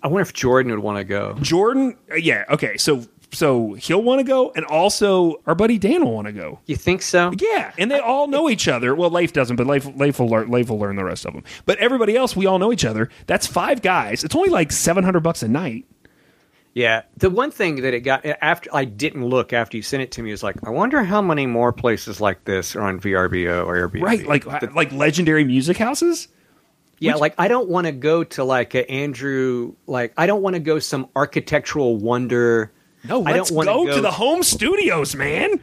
I wonder if Jordan would want to go. Jordan. Yeah. Okay. So, so he'll want to go. And also our buddy Dan will want to go. You think so? Yeah. And they I, all know it, each other. Well, Leif doesn't, but Leif, Leif will learn, Leif will learn the rest of them, but everybody else, we all know each other. That's five guys. It's only like seven hundred bucks a night. Yeah, the one thing that it got after I didn't look after you sent it to me is like, I wonder how many more places like this are on V R B O or Airbnb, right? Like the, like legendary music houses. Yeah, Which, like I don't want to go to like a Andrew, like I don't want to go some architectural wonder. No, let's I don't want go, go to the home studios, man.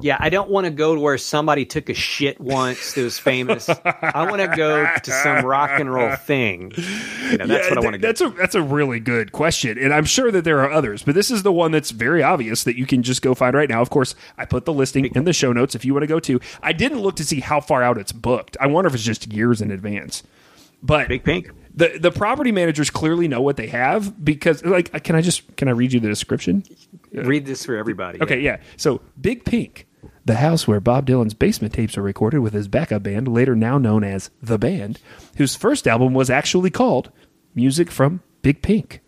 Yeah, I don't want to go to where somebody took a shit once that was famous. I want to go to some rock and roll thing. You know, that's yeah, what I want to go that's to. A, that's a really good question, and I'm sure that there are others, but this is the one that's very obvious that you can just go find right now. Of course, I put the listing in the show notes if you want to go to. I didn't look to see how far out it's booked. I wonder if it's just years in advance. But Big Pink. The the property managers clearly know what they have because, like, can I just can I read you the description? Read this for everybody. Okay, yeah. yeah. So, Big Pink, the house where Bob Dylan's basement tapes are recorded with his backup band, later now known as The Band, whose first album was actually called Music from Big Pink.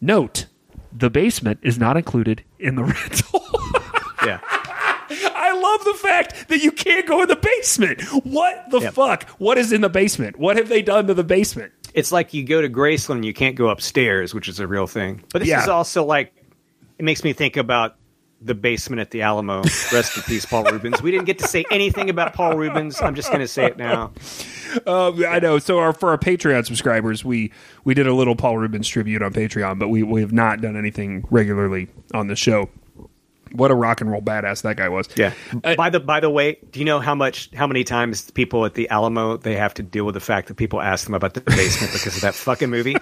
Note, the basement is not included in the rental. Yeah. I love the fact that you can't go in the basement. What the yep. fuck? What is in the basement? What have they done to the basement? It's like you go to Graceland and you can't go upstairs, which is a real thing. But this yeah. is also like, it makes me think about the basement at the Alamo. Rest in peace, Paul Reubens. We didn't get to say anything about Paul Reubens. I'm just going to say it now. Um, I know. So our, for our Patreon subscribers, we, we did a little Paul Reubens tribute on Patreon, but we, we have not done anything regularly on the show. What a rock and roll badass that guy was. Yeah. Uh, by the by the way, do you know how much how many times people at the Alamo they have to deal with the fact that people ask them about the basement because of that fucking movie?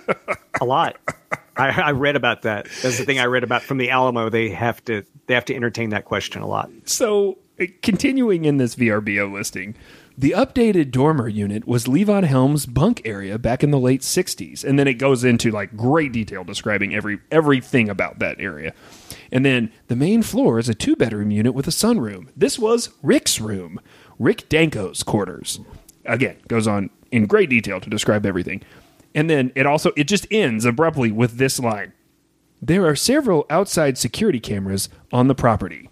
A lot. I, I read about that. That's the thing I read about from the Alamo. They have to they have to entertain that question a lot. So continuing in this V R B O listing, the updated dormer unit was Levon Helm's bunk area back in the late sixties. And then it goes into like great detail describing every everything about that area. And then the main floor is a two-bedroom unit with a sunroom. This was Rick's room, Rick Danko's quarters. Again, goes on in great detail to describe everything. And then it also, it just ends abruptly with this line. There are several outside security cameras on the property.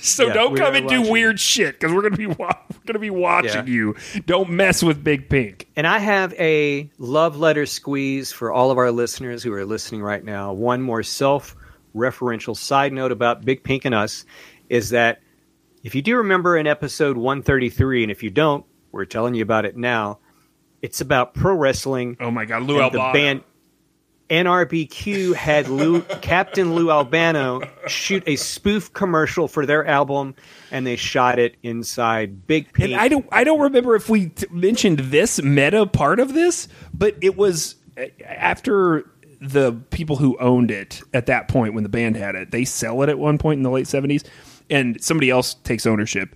So yeah, don't come and watching. do weird shit because we're going to be wa- we're going to be watching yeah. you. Don't mess with Big Pink. And I have a love letter squeeze for all of our listeners who are listening right now. One more self- referential side note about Big Pink and us is that if you do remember in episode one thirty-three, and if you don't, we're telling you about it now. It's about pro wrestling. Oh my God, Lou Albano! The band N R B Q had Lou, Captain Lou Albano shoot a spoof commercial for their album, and they shot it inside Big Pink. And I don't, I don't remember if we t- mentioned this meta part of this, but it was after. The people who owned it at that point when the band had it, they sell it at one point in the late seventies, and somebody else takes ownership,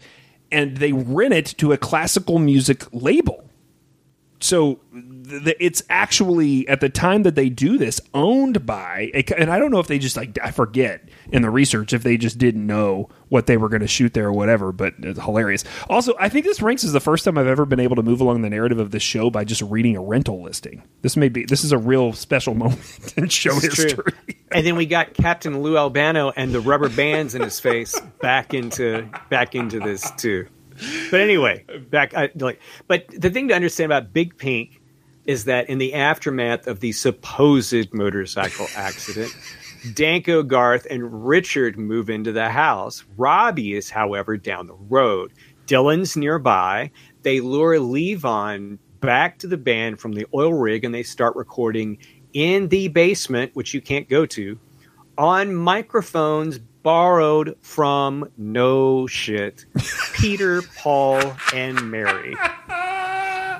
and they rent it to a classical music label. So th- it's actually, at the time that they do this, owned by, a, and I don't know if they just, like, I forget in the research if they just didn't know what they were going to shoot there or whatever, but it's hilarious. Also, I think this ranks as the first time I've ever been able to move along the narrative of this show by just reading a rental listing. This may be this is a real special moment in show history. And then we got Captain Lou Albano and the rubber bands in his face back into back into this too. But anyway, back I, like, but the thing to understand about Big Pink is that in the aftermath of the supposed motorcycle accident. Danko, Garth, and Richard move into the house. Robbie is, however, down the road. Dylan's nearby. They lure Levon back to the band from the oil rig, and they start recording in the basement, which you can't go to, on microphones borrowed from, no shit, Peter, Paul, and Mary.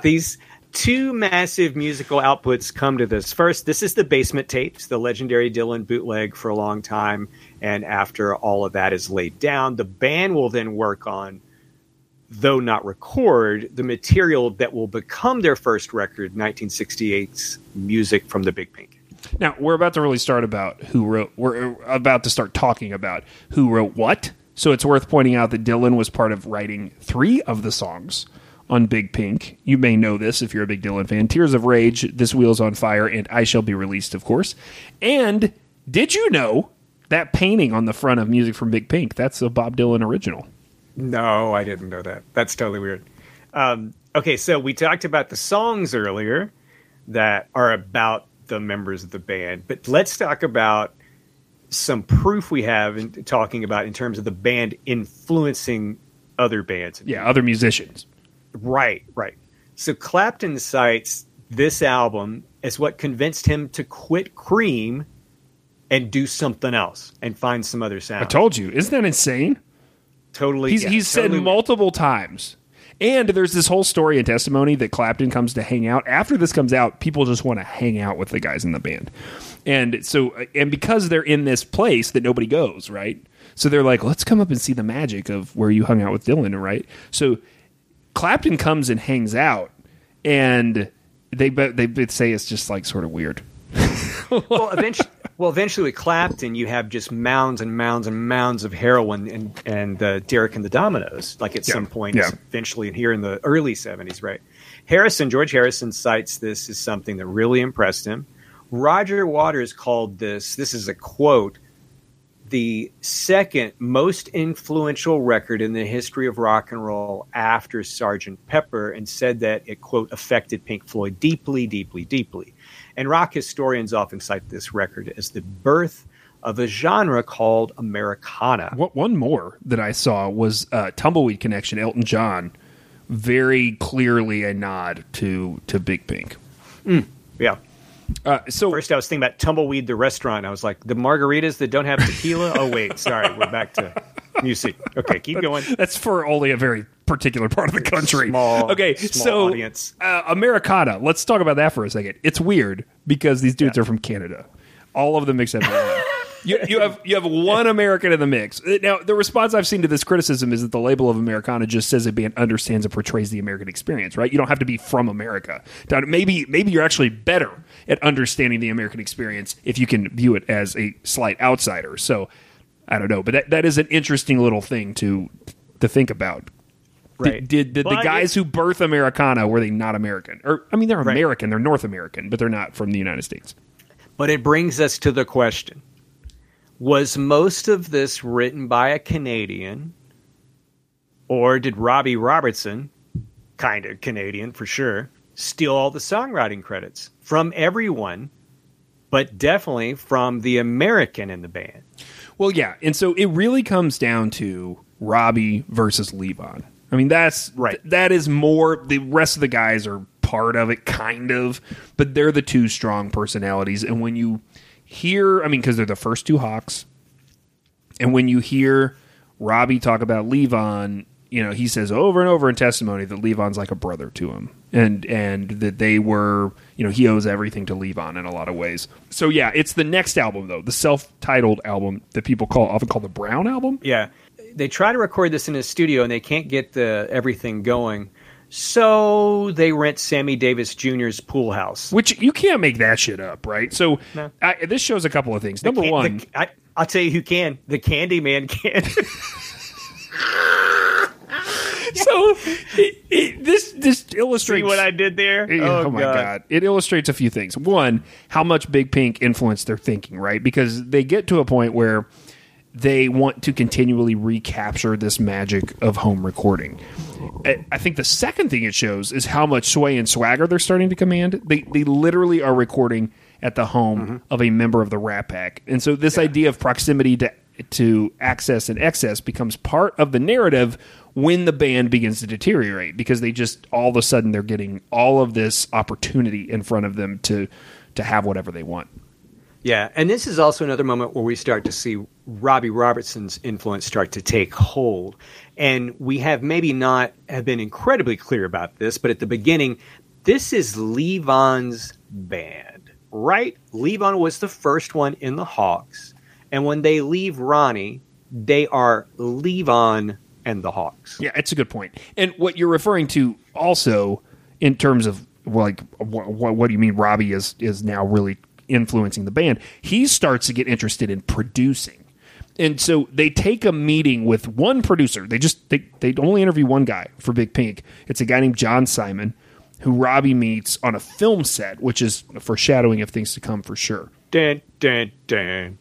These... Two massive musical outputs come to this. First, this is the Basement Tapes, the legendary Dylan bootleg for a long time. And after all of that is laid down, the band will then work on, though not record, the material that will become their first record, nineteen sixty-eight's Music from the Big Pink. Now, we're about to really start about who wrote, we're about to start talking about who wrote what. So it's worth pointing out that Dylan was part of writing three of the songs on Big Pink. You may know this if you're a big Dylan fan. Tears of Rage, This Wheel's on Fire, and I Shall Be Released, of course. And did you know that painting on the front of Music from Big Pink, that's a Bob Dylan original? No, I didn't know that. That's totally weird. Um, okay, so we talked about the songs earlier that are about the members of the band, but let's talk about some proof we have in talking about in terms of the band influencing other bands. Yeah, other musicians. Right, right. So Clapton cites this album as what convinced him to quit Cream and do something else and find some other sound. I told you. Isn't that insane? Totally. He's, yeah, he's totally said multiple times. And there's this whole story and testimony that Clapton comes to hang out. After this comes out, people just want to hang out with the guys in the band. And so, and because they're in this place that nobody goes, right? So they're like, let's come up and see the magic of where you hung out with Dylan, right? So Clapton comes and hangs out, and they they say it's just like sort of weird. well, eventually, well, eventually with Clapton, you have just mounds and mounds and mounds of heroin and and uh, Derek and the Dominoes. Like at yeah. some point, yeah. eventually here in the early seventies, right? Harrison, George Harrison, cites this as something that really impressed him. Roger Waters called this. This is a quote. The second most influential record in the history of rock and roll after Sergeant Pepper, and said that it, quote, affected Pink Floyd deeply, deeply, deeply. And rock historians often cite this record as the birth of a genre called Americana. What, one more that I saw was uh, Tumbleweed Connection, Elton John, very clearly a nod to, to Big Pink. Mm, yeah. Uh, so first I was thinking about Tumbleweed, the restaurant. I was like, the margaritas that don't have tequila? Oh, wait, sorry. We're back to music. Okay, keep going. That's for only a very particular part of the country. Small, okay, small so, audience. Uh, Americana. Let's talk about that for a second. It's weird because these dudes yeah. are from Canada. All of them except one. You, you have you have one American in the mix. Now, the response I've seen to this criticism is that the label of Americana just says a band understands and portrays the American experience, right? You don't have to be from America. Maybe maybe you're actually better at understanding the American experience if you can view it as a slight outsider. So, I don't know. But that, that is an interesting little thing to to think about. Right. Did, did, did the guys who birthed Americana, were they not American? Or I mean, they're American. Right. They're North American, but they're not from the United States. But it brings us to the question. Was most of this written by a Canadian, or did Robbie Robertson, kind of Canadian for sure, steal all the songwriting credits from everyone, but definitely from the American in the band? Well, yeah. And so it really comes down to Robbie versus Levon. I mean, that's right. Th- that is more, the rest of the guys are part of it, kind of, but they're the two strong personalities. And when you Here, I mean, because they're the first two Hawks, and when you hear Robbie talk about Levon, you know, he says over and over in testimony that Levon's like a brother to him, and and that they were, you know, he owes everything to Levon in a lot of ways. So yeah, it's the next album though, the self-titled album that people call often call the Brown album. Yeah, they try to record this in a studio and they can't get the everything going. So they rent Sammy Davis Junior's pool house. Which you can't make that shit up, right? So no. I, this shows a couple of things. The Number can, one. The, I, I'll tell you who can. The Candyman can. so it, it, this, this illustrates. See what I did there? It, oh, oh, my God. God. It illustrates a few things. One, how much Big Pink influenced their thinking, right? Because they get to a point where they want to continually recapture this magic of home recording. I think the second thing it shows is how much sway and swagger they're starting to command. They they literally are recording at the home mm-hmm. of a member of the Rat Pack. And so this yeah. idea of proximity to to access and excess becomes part of the narrative when the band begins to deteriorate, because they just, all of a sudden, they're getting all of this opportunity in front of them to to have whatever they want. Yeah, and this is also another moment where we start to see Robbie Robertson's influence start to take hold. And we have maybe not have been incredibly clear about this, but at the beginning, this is Levon's band, right? Levon was the first one in the Hawks. And when they leave Ronnie, they are Levon and the Hawks. Yeah, it's a good point. And what you're referring to also in terms of, like, what, what do you mean Robbie is, is now really influencing the band, he starts to get interested in producing. And so they take a meeting with one producer. They just they, they only interview one guy for Big Pink. It's a guy named John Simon, who Robbie meets on a film set, which is a foreshadowing of things to come for sure. Dun, dun, dun.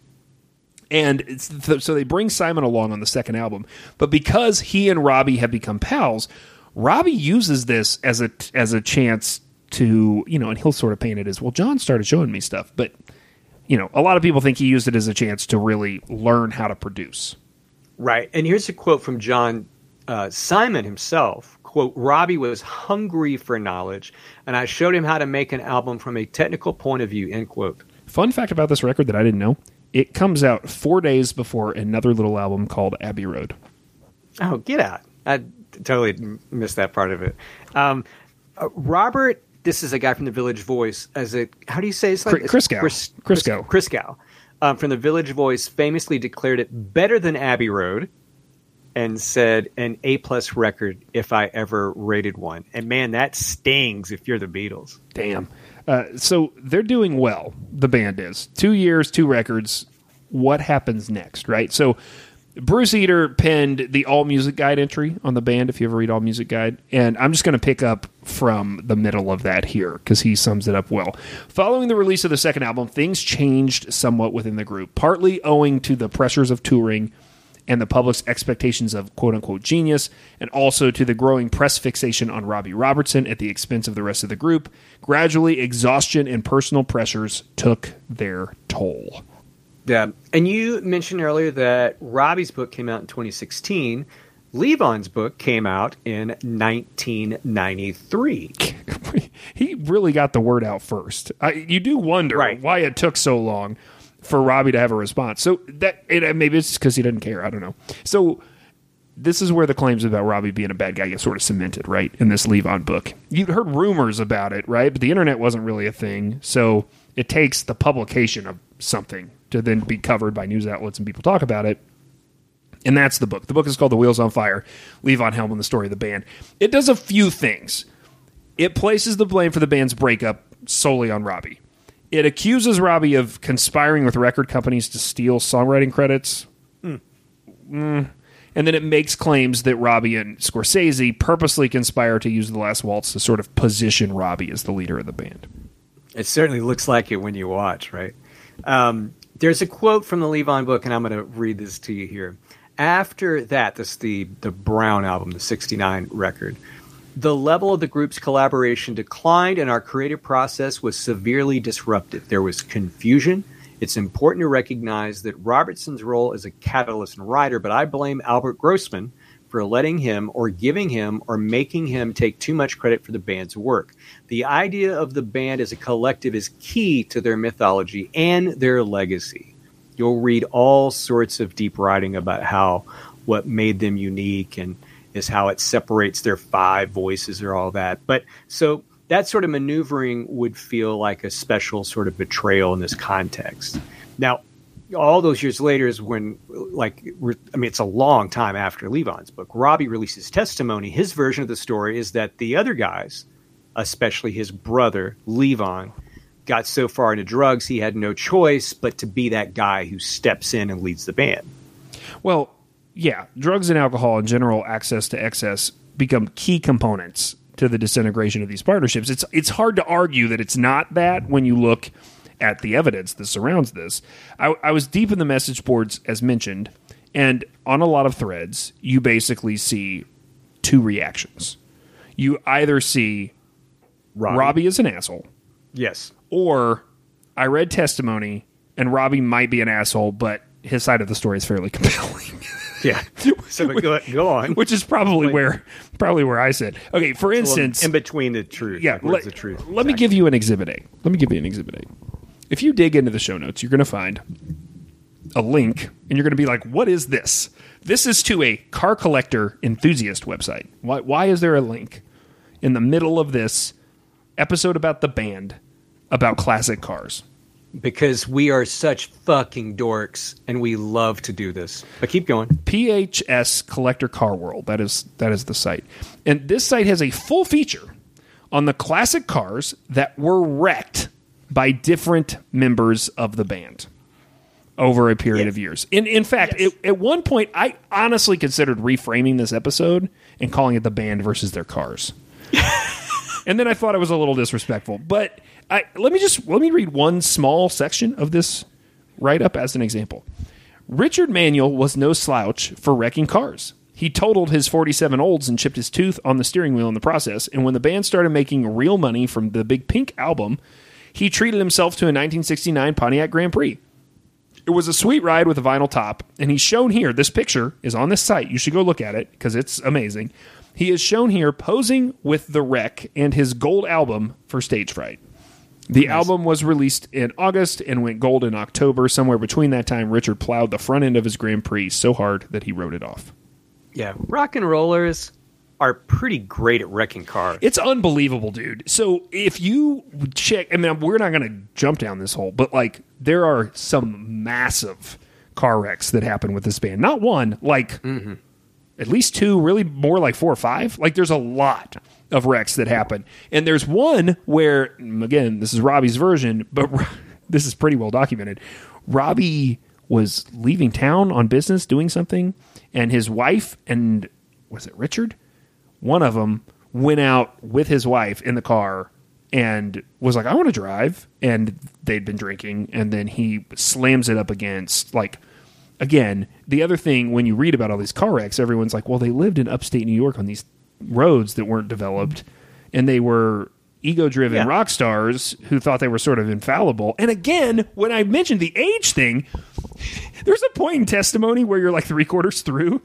And it's th- so they bring Simon along on the second album. But because he and Robbie have become pals, Robbie uses this as a as a chance to, you know, and he'll sort of paint it as, well, John started showing me stuff, but... You know, a lot of people think he used it as a chance to really learn how to produce. Right. And here's a quote from John uh, Simon himself. Quote, Robbie was hungry for knowledge, and I showed him how to make an album from a technical point of view, end quote. Fun fact about this record that I didn't know, it comes out four days before another little album called Abbey Road. Oh, get out. I totally missed that part of it. Um, uh, Robert... This is a guy from the Village Voice. As a how do you say it's like Crisco? Crisco. Crisco um, from the Village Voice famously declared it better than Abbey Road, and said an A plus record if I ever rated one. And man, that stings if you're the Beatles. Damn. Uh, so they're doing well. The band is two years, two records. What happens next, right? So Bruce Eder penned the All Music Guide entry on the band, if you ever read All Music Guide. And I'm just going to pick up from the middle of that here, because he sums it up well. Following the release of the second album, things changed somewhat within the group, partly owing to the pressures of touring and the public's expectations of quote-unquote genius, and also to the growing press fixation on Robbie Robertson at the expense of the rest of the group. Gradually, exhaustion and personal pressures took their toll. Yeah, and you mentioned earlier that Robbie's book came out in twenty sixteen. Levon's book came out in nineteen ninety-three. He really got the word out first. I, you do wonder right. why it took so long for Robbie to have a response. So that it, maybe it's because he didn't care. I don't know. So this is where the claims about Robbie being a bad guy get sort of cemented, right, in this Levon book. You'd heard rumors about it, right? But the internet wasn't really a thing, so it takes the publication of something to then be covered by news outlets and people talk about it. And that's the book. The book is called The Wheels on Fire, Levon Helm and the Story of the Band. It does a few things. It places the blame for the band's breakup solely on Robbie. It accuses Robbie of conspiring with record companies to steal songwriting credits. Mm. Mm. And then it makes claims that Robbie and Scorsese purposely conspire to use The Last Waltz to sort of position Robbie as the leader of the band. It certainly looks like it when you watch, right? Um, there's a quote from the Levon book, and I'm going to read this to you here. After that, this is the, the Brown album, the sixty-nine record. The level of the group's collaboration declined, and our creative process was severely disrupted. There was confusion. It's important to recognize that Robertson's role is a catalyst and writer, but I blame Albert Grossman for letting him or giving him or making him take too much credit for the band's work. The idea of the band as a collective is key to their mythology and their legacy. You'll read all sorts of deep writing about how what made them unique and is how it separates their five voices or all that. But so that sort of maneuvering would feel like a special sort of betrayal in this context. Now, all those years later is when, like, we're, I mean, it's a long time after Levon's book. Robbie releases Testimony. His version of the story is that the other guys, especially his brother, Levon, got so far into drugs he had no choice but to be that guy who steps in and leads the band. Well, yeah, drugs and alcohol in general, access to excess, become key components to the disintegration of these partnerships. It's, it's hard to argue that it's not that when you look at the evidence that surrounds this. I, I was deep in the message boards, as mentioned, and on a lot of threads, you basically see two reactions. You either see Robbie, Robbie is an asshole. Yes. Or I read Testimony, and Robbie might be an asshole, but his side of the story is fairly compelling. Yeah. So go, go on. Which is probably Wait. where probably where I said. Okay, for it's instance... In between the truth. Yeah. Like, let, the truth? Let exactly. me give you an Exhibit A. Let me give you an Exhibit A. If you dig into the show notes, you're going to find a link, and you're going to be like, what is this? This is to a car collector enthusiast website. Why, why is there a link in the middle of this episode about the band, about classic cars? Because we are such fucking dorks, and we love to do this. But keep going. P H S Collector Car World. That is, that is the site. And this site has a full feature on the classic cars that were wrecked by different members of the band over a period yes. of years. In in fact, yes. it, at one point, I honestly considered reframing this episode and calling it The Band Versus Their Cars. And then I thought it was a little disrespectful. But I, let me just let me read one small section of this write-up as an example. Richard Manuel was no slouch for wrecking cars. He totaled his forty-seven olds and chipped his tooth on the steering wheel in the process. And when the band started making real money from the Big Pink album, he treated himself to a nineteen sixty-nine Pontiac Grand Prix. It was a sweet ride with a vinyl top, and he's shown here. This picture is on this site. You should go look at it because it's amazing. He is shown here posing with the wreck and his gold album for Stage Fright. The nice. album was released in August and went gold in October. Somewhere between that time, Richard plowed the front end of his Grand Prix so hard that he wrote it off. Yeah, rock and rollers are pretty great at wrecking cars. It's unbelievable, dude. So if you check, I mean, we're not going to jump down this hole, but like there are some massive car wrecks that happen with this band. Not one, like mm-hmm. at least two, really more like four or five. Like there's a lot of wrecks that happen. And there's one where, again, this is Robbie's version, but this is pretty well documented. Robbie was leaving town on business doing something, and his wife and, was it Richard? One of them went out with his wife in the car and was like, I want to drive. And they'd been drinking, and then he slams it up against, like, again, the other thing, when you read about all these car wrecks, everyone's like, well, they lived in upstate New York on these roads that weren't developed, and they were ego-driven yeah. rock stars who thought they were sort of infallible. And again, when I mentioned the age thing, there's a point in Testimony where you're like three quarters through,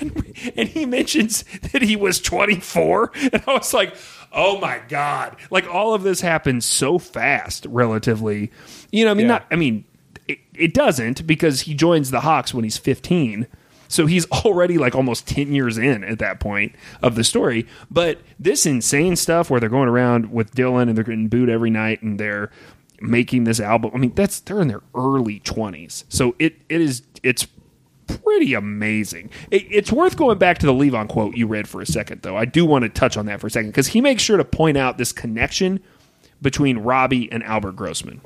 and, and he mentions that he was twenty-four, and I was like, oh my God. Like, all of this happened so fast, relatively. You know, I mean, yeah. not, I mean, it, it doesn't, because he joins the Hawks when he's fifteen, so he's already like almost ten years in at that point of the story. But this insane stuff where they're going around with Dylan and they're getting booed every night and they're making this album. I mean, that's they're in their early twenties. So it it is it's pretty amazing. It, it's worth going back to the Levon quote you read for a second, though. I do want to touch on that for a second, because he makes sure to point out this connection between Robbie and Albert Grossman.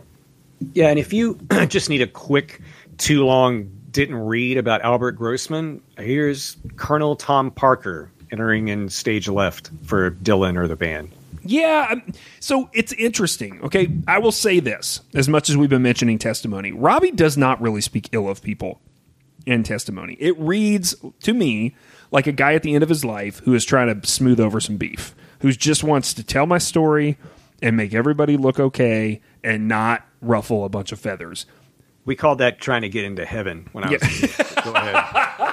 Yeah, and if you just need a quick, too long didn't read about Albert Grossman, here's Colonel Tom Parker entering in stage left for Dylan or the band. Yeah, so it's interesting. Okay, I will say this, as much as we've been mentioning Testimony, Robbie does not really speak ill of people in Testimony. It reads to me like a guy at the end of his life who is trying to smooth over some beef, who just wants to tell my story and make everybody look okay and not ruffle a bunch of feathers. We called that trying to get into heaven when I was yeah. a kid. Go ahead.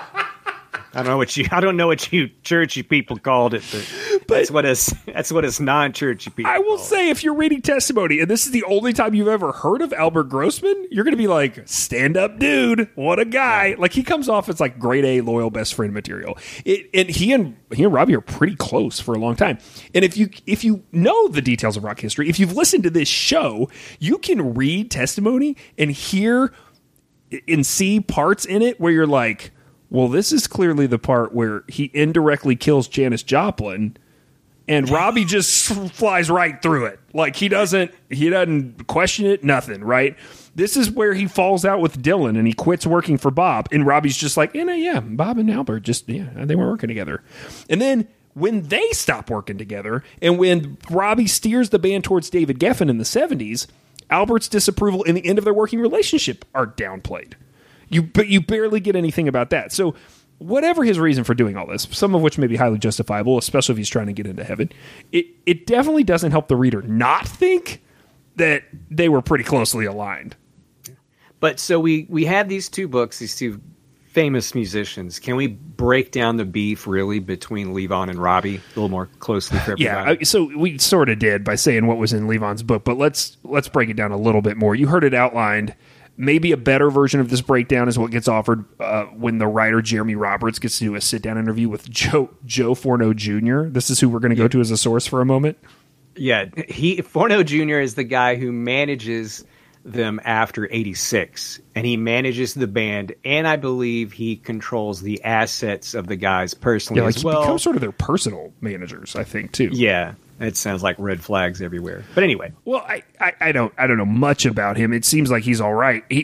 I don't know what you I don't know what you churchy people called it, but, but that's what us that's what us non-churchy people I will say it. If you're reading Testimony and this is the only time you've ever heard of Albert Grossman, you're gonna be like, stand up dude, what a guy. Yeah. Like, he comes off as like grade A loyal best friend material. It, and he and he and Robbie are pretty close for a long time. And if you if you know the details of rock history, if you've listened to this show, you can read Testimony and hear and see parts in it where you're like, well, this is clearly the part where he indirectly kills Janis Joplin, and Robbie just flies right through it. Like, he doesn't he doesn't question it, nothing, right? This is where he falls out with Dylan, and he quits working for Bob, and Robbie's just like, yeah, no, yeah, Bob and Albert just, yeah, they weren't working together. And then when they stop working together, and when Robbie steers the band towards David Geffen in the seventies, Albert's disapproval and the end of their working relationship are downplayed. You but you barely get anything about that. So whatever his reason for doing all this, some of which may be highly justifiable, especially if he's trying to get into heaven, it, it definitely doesn't help the reader not think that they were pretty closely aligned. But so we, we have these two books, these two famous musicians. Can we break down the beef really between Levon and Robbie a little more closely for everybody? Yeah, so we sort of did by saying what was in Levon's book, but let's let's break it down a little bit more. You heard it outlined. Maybe a better version of this breakdown is what gets offered uh, when the writer Jeremy Roberts gets to do a sit-down interview with Joe Joe Forno Junior This is who we're going to go to as a source for a moment. Yeah, he Forno Junior is the guy who manages them after eighty-six, and he manages the band, and I believe he controls the assets of the guys personally yeah, like as well. He becomes sort of their personal managers, I think, too. Yeah, It sounds like red flags everywhere. But anyway, well, I, I, I don't I don't know much about him. It seems like he's all right. He,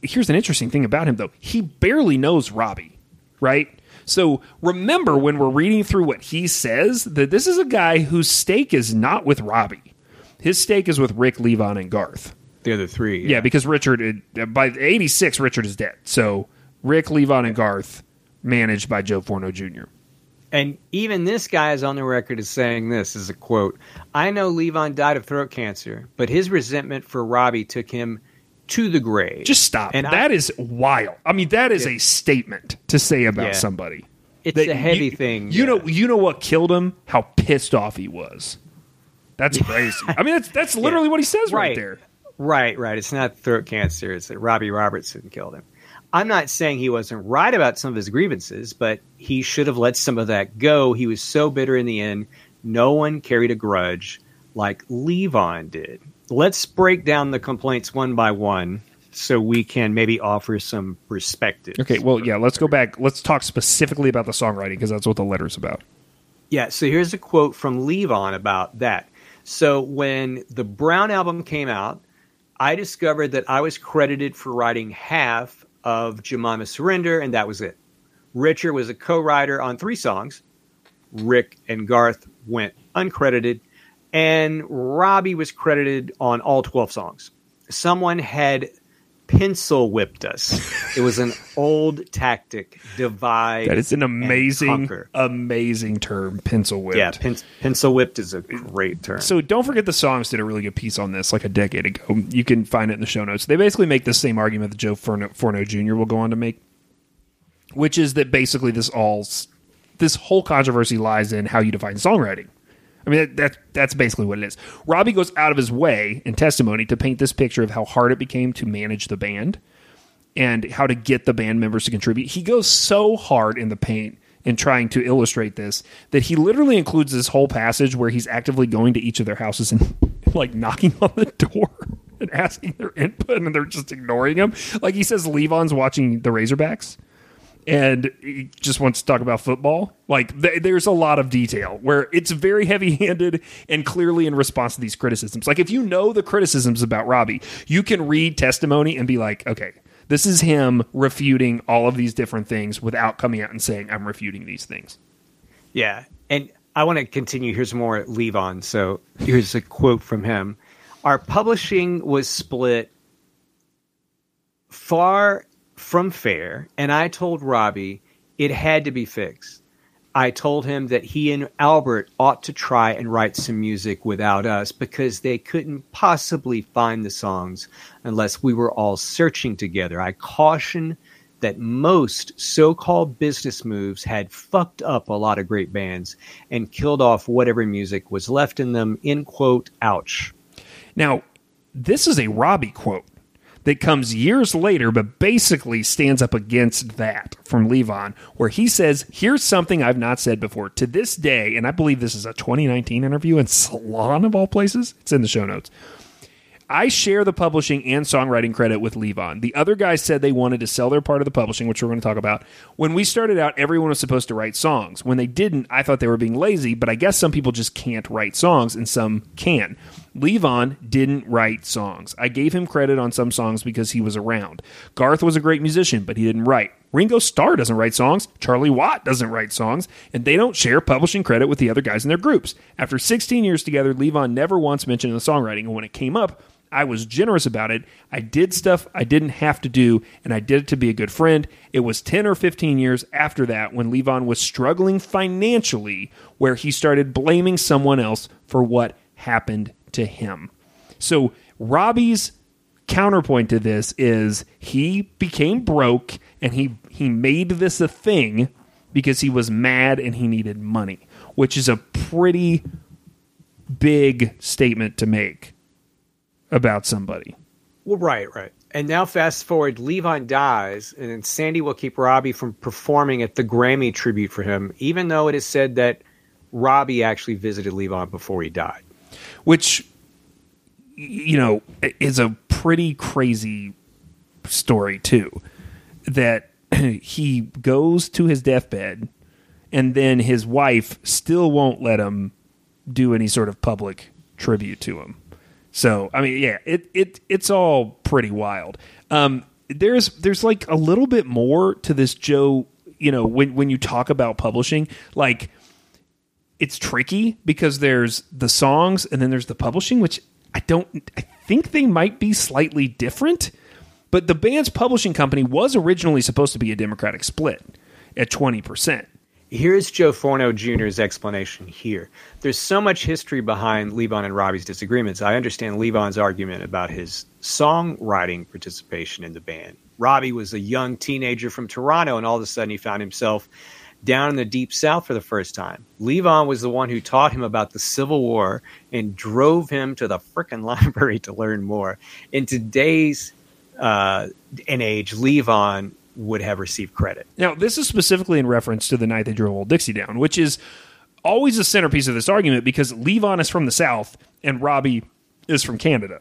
he, here's an interesting thing about him, though. He barely knows Robbie, right? So remember when we're reading through what he says that this is a guy whose stake is not with Robbie. His stake is with Rick, Levon, and Garth. The other three, yeah, yeah because Richard by eighty-six, Richard is dead. So Rick, Levon, and Garth, managed by Joe Forno Junior And even this guy is on the record as saying this is a quote. I know Levon died of throat cancer, but his resentment for Robbie took him to the grave. Just stop. And that I, is wild. I mean, that is yeah. a statement to say about yeah. somebody. It's that a heavy you, thing. You yeah. know, you know what killed him? How pissed off he was. That's crazy. I mean, that's that's literally yeah. what he says right, right there. Right, right. It's not throat cancer. It's that Robbie Robertson killed him. I'm not saying he wasn't right about some of his grievances, but he should have let some of that go. He was so bitter in the end. No one carried a grudge like Levon did. Let's break down the complaints one by one so we can maybe offer some perspective. Okay, well, yeah, let's go back. Let's talk specifically about the songwriting because that's what the letter's about. Yeah, so here's a quote from Levon about that. So when the Brown album came out, I discovered that I was credited for writing half of Jemima Surrender, and that was it. Richard was a co-writer on three songs. Rick and Garth went uncredited, and Robbie was credited on all twelve songs. Someone had pencil whipped us. It was an old tactic, divide. That is an amazing, amazing term, pencil whipped. Yeah, pen- pencil whipped is a great term. So don't forget the Songs did a really good piece on this like a decade ago. You can find it in the show notes. They basically make the same argument that Joe Forno, Forno Junior will go on to make, which is that basically this all, this whole controversy lies in how you define songwriting. I mean, that, that that's basically what it is. Robbie goes out of his way in Testimony to paint this picture of how hard it became to manage the band and how to get the band members to contribute. He goes so hard in the paint in trying to illustrate this that he literally includes this whole passage where he's actively going to each of their houses and like knocking on the door and asking their input, and they're just ignoring him. Like he says Levon's watching the Razorbacks and he just wants to talk about football. Like, th- there's a lot of detail where it's very heavy-handed and clearly in response to these criticisms. Like, if you know the criticisms about Robbie, you can read Testimony and be like, okay, this is him refuting all of these different things without coming out and saying, I'm refuting these things. Yeah, and I want to continue. Here's more Levon. So here's a quote from him. Our publishing was split far from fair, and I told Robbie it had to be fixed. I told him that he and Albert ought to try and write some music without us because they couldn't possibly find the songs unless we were all searching together. I cautioned that most so-called business moves had fucked up a lot of great bands and killed off whatever music was left in them, end quote, ouch. Now, this is a Robbie quote that comes years later, but basically stands up against that from Levon, where he says, here's something I've not said before. To this day, and I believe this is a twenty nineteen interview in Salon, of all places. It's in the show notes. I share the publishing and songwriting credit with Levon. The other guys said they wanted to sell their part of the publishing, which we're going to talk about. When we started out, everyone was supposed to write songs. When they didn't, I thought they were being lazy, but I guess some people just can't write songs, and some can. Levon didn't write songs. I gave him credit on some songs because he was around. Garth was a great musician, but he didn't write. Ringo Starr doesn't write songs. Charlie Watt doesn't write songs. And they don't share publishing credit with the other guys in their groups. After sixteen years together, Levon never once mentioned the songwriting, and when it came up, I was generous about it. I did stuff I didn't have to do, and I did it to be a good friend. It was ten or fifteen years after that when Levon was struggling financially where he started blaming someone else for what happened to him. So Robbie's counterpoint to this is he became broke, and he, he made this a thing because he was mad and he needed money, which is a pretty big statement to make about somebody. Well, right, right. And now fast forward, Levon dies, and then Sandy will keep Robbie from performing at the Grammy tribute for him, even though it is said that Robbie actually visited Levon before he died. Which, you know, is a pretty crazy story, too. That he goes to his deathbed, and then his wife still won't let him do any sort of public tribute to him. So, I mean, yeah, it it it's all pretty wild. Um, there's there's like a little bit more to this, Joe, you know, when when you talk about publishing, like it's tricky because there's the songs and then there's the publishing, which I don't I think they might be slightly different. But the band's publishing company was originally supposed to be a Democratic split at twenty percent. Here's Joe Forno Junior's explanation here. There's so much history behind Levon and Robbie's disagreements. I understand Levon's argument about his songwriting participation in the band. Robbie was a young teenager from Toronto, and all of a sudden he found himself down in the Deep South for the first time. Levon was the one who taught him about the Civil War and drove him to the frickin' library to learn more. In today's uh, an age, Levon would have received credit. Now, this is specifically in reference to The Night They Drove Old Dixie Down, which is always a centerpiece of this argument because Levon is from the South and Robbie is from Canada.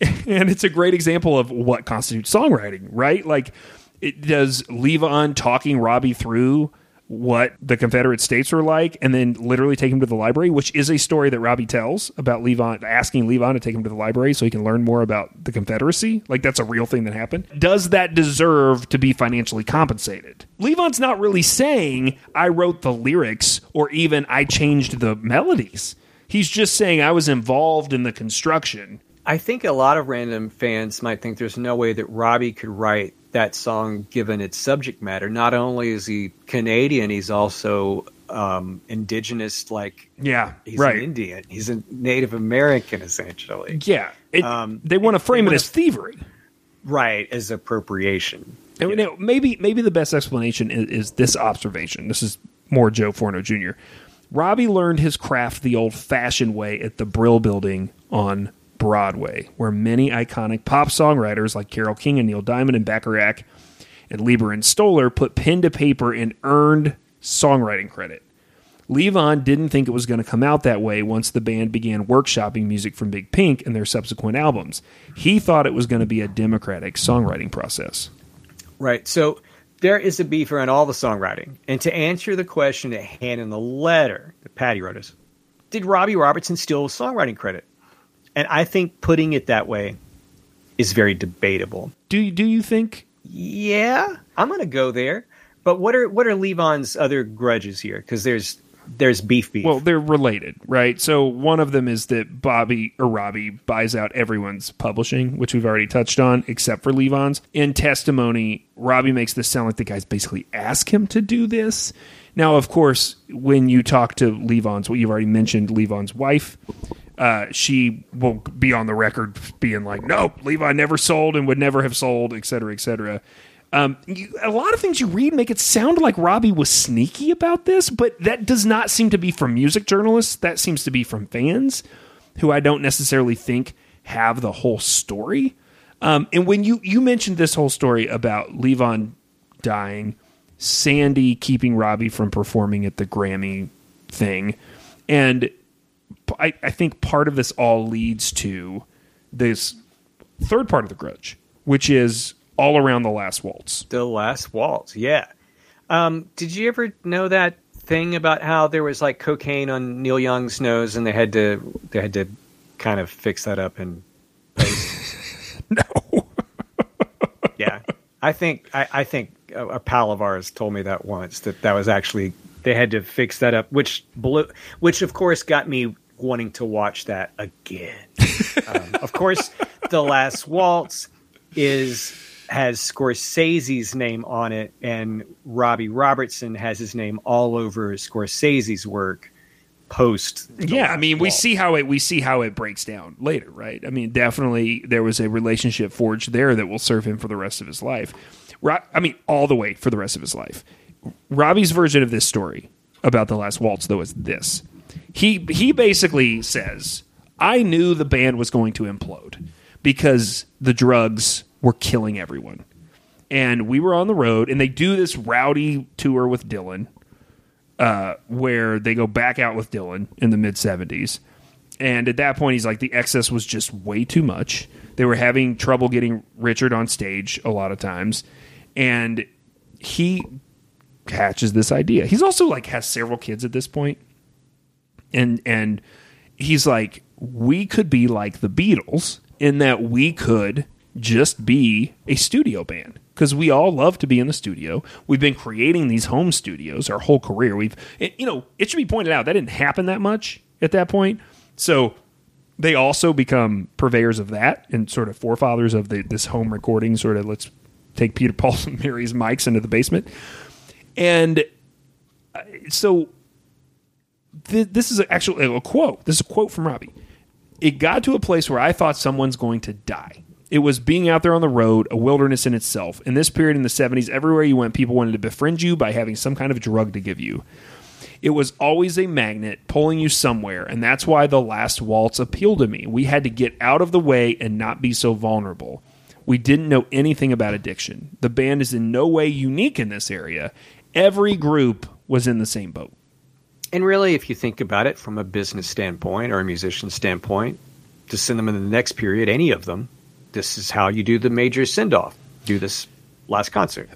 And it's a great example of what constitutes songwriting, right? Like, it does Levon talking Robbie through what the Confederate States were like and then literally take him to the library, which is a story that Robbie tells about Levon, asking Levon to take him to the library so he can learn more about the Confederacy. Like, that's a real thing that happened. Does that deserve to be financially compensated? Levon's not really saying, I wrote the lyrics or even I changed the melodies. He's just saying I was involved in the construction. I think a lot of random fans might think there's no way that Robbie could write that song given its subject matter. Not only is he Canadian, he's also um indigenous, like yeah he's right. an Indian, he's a Native American essentially. Yeah it, um they want to frame it as thievery, right, as appropriation. And, you know, maybe maybe the best explanation is, is this observation. This is more Joe Forno Junior Robbie learned his craft the old-fashioned way at the Brill Building on Broadway, where many iconic pop songwriters like Carole King and Neil Diamond and Bacharach and Lieber and Stoller put pen to paper and earned songwriting credit. Levon didn't think it was going to come out that way once the band began workshopping music from Big Pink and their subsequent albums. He thought it was going to be a democratic songwriting process. Right, so there is a beef around all the songwriting. And to answer the question at hand in the letter that Patty wrote us, did Robbie Robertson steal songwriting credit? And I think putting it that way is very debatable. Do you, do you think? Yeah, I'm going to go there. But what are what are Levon's other grudges here? Because there's there's beef beef. Well, they're related, right? So one of them is that Bobby or Robbie buys out everyone's publishing, which we've already touched on, except for Levon's. In Testimony, Robbie makes this sound like the guys basically ask him to do this. Now, of course, when you talk to Levon's, what you've already mentioned, Levon's wife, Uh, she will be on the record being like, no, Levon never sold and would never have sold, et cetera, et cetera. Um, you, a lot of things you read make it sound like Robbie was sneaky about this, but that does not seem to be from music journalists. That seems to be from fans who I don't necessarily think have the whole story. Um, and when you, you mentioned this whole story about Levon dying, Sandy keeping Robbie from performing at the Grammy thing, and I, I think part of this all leads to this third part of the grudge, which is all around The Last Waltz. The Last Waltz, yeah. Um, did you ever know that thing about how there was like cocaine on Neil Young's nose, and they had to they had to kind of fix that up and post? No. Yeah, I think I, I think a, a pal of ours told me that once, that that was actually they had to fix that up, which blew, which of course got me wanting to watch that again. Um, of course, The Last Waltz is has Scorsese's name on it, and Robbie Robertson has his name all over Scorsese's work post The yeah Last I mean Waltz. we see how it we see how it breaks down later, right? I mean, definitely there was a relationship forged there that will serve him for the rest of his life. Ro- I mean all the way for the rest of his life. Robbie's version of this story about The Last Waltz, though, is this. He he basically says, I knew the band was going to implode because the drugs were killing everyone. And we were on the road, and they do this rowdy tour with Dylan, uh, where they go back out with Dylan in the mid-seventies. And at that point, he's like, the excess was just way too much. They were having trouble getting Richard on stage a lot of times. And he hatches this idea. He's also like has several kids at this point. and and he's like, we could be like the Beatles in that we could just be a studio band because we all love to be in the studio. We've been creating these home studios our whole career. We've, it, you know, it should be pointed out that didn't happen that much at that point. So they also become purveyors of that and sort of forefathers of the, this home recording sort of let's take Peter, Paul, and Mary's mics into the basement. And so th- this is actually a quote. This is a quote from Robbie. It got to a place where I thought someone's going to die. It was being out there on the road, a wilderness in itself. In this period in the seventies, everywhere you went, people wanted to befriend you by having some kind of drug to give you. It was always a magnet pulling you somewhere, and that's why The Last Waltz appealed to me. We had to get out of the way and not be so vulnerable. We didn't know anything about addiction. The band is in no way unique in this area. Every group was in the same boat. And really, if you think about it from a business standpoint or a musician standpoint, to send them in the next period, any of them, this is how you do the major send-off. Do this last concert.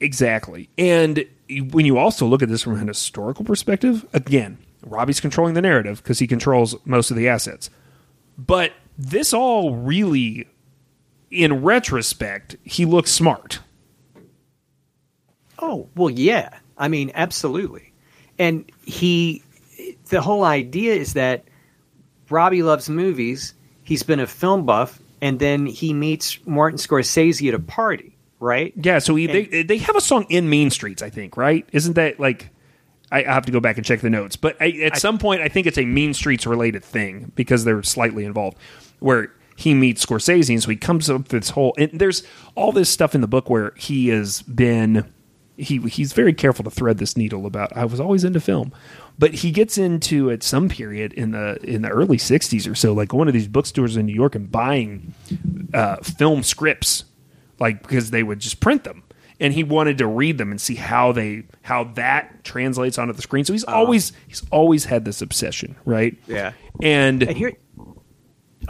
Exactly. And when you also look at this from an historical perspective, again, Robbie's controlling the narrative because he controls most of the assets. But this all really, in retrospect, he looks smart. Oh, well, yeah. I mean, absolutely. And he, the whole idea is that Robbie loves movies. He's been a film buff. And then he meets Martin Scorsese at a party, right? Yeah, so he, and, they they have a song in Mean Streets, I think, right? Isn't that like, I, I have to go back and check the notes. But I, at I, some point, I think it's a Mean Streets-related thing because they're slightly involved, where he meets Scorsese, and so he comes up with this whole, and there's all this stuff in the book where he has been, he he's very careful to thread this needle about, I was always into film. But he gets into, at some period in the in the early sixties or so, like going to these bookstores in New York and buying uh, film scripts, like because they would just print them, and he wanted to read them and see how they how that translates onto the screen. So he's um, always he's always had this obsession, right? Yeah. And, and here,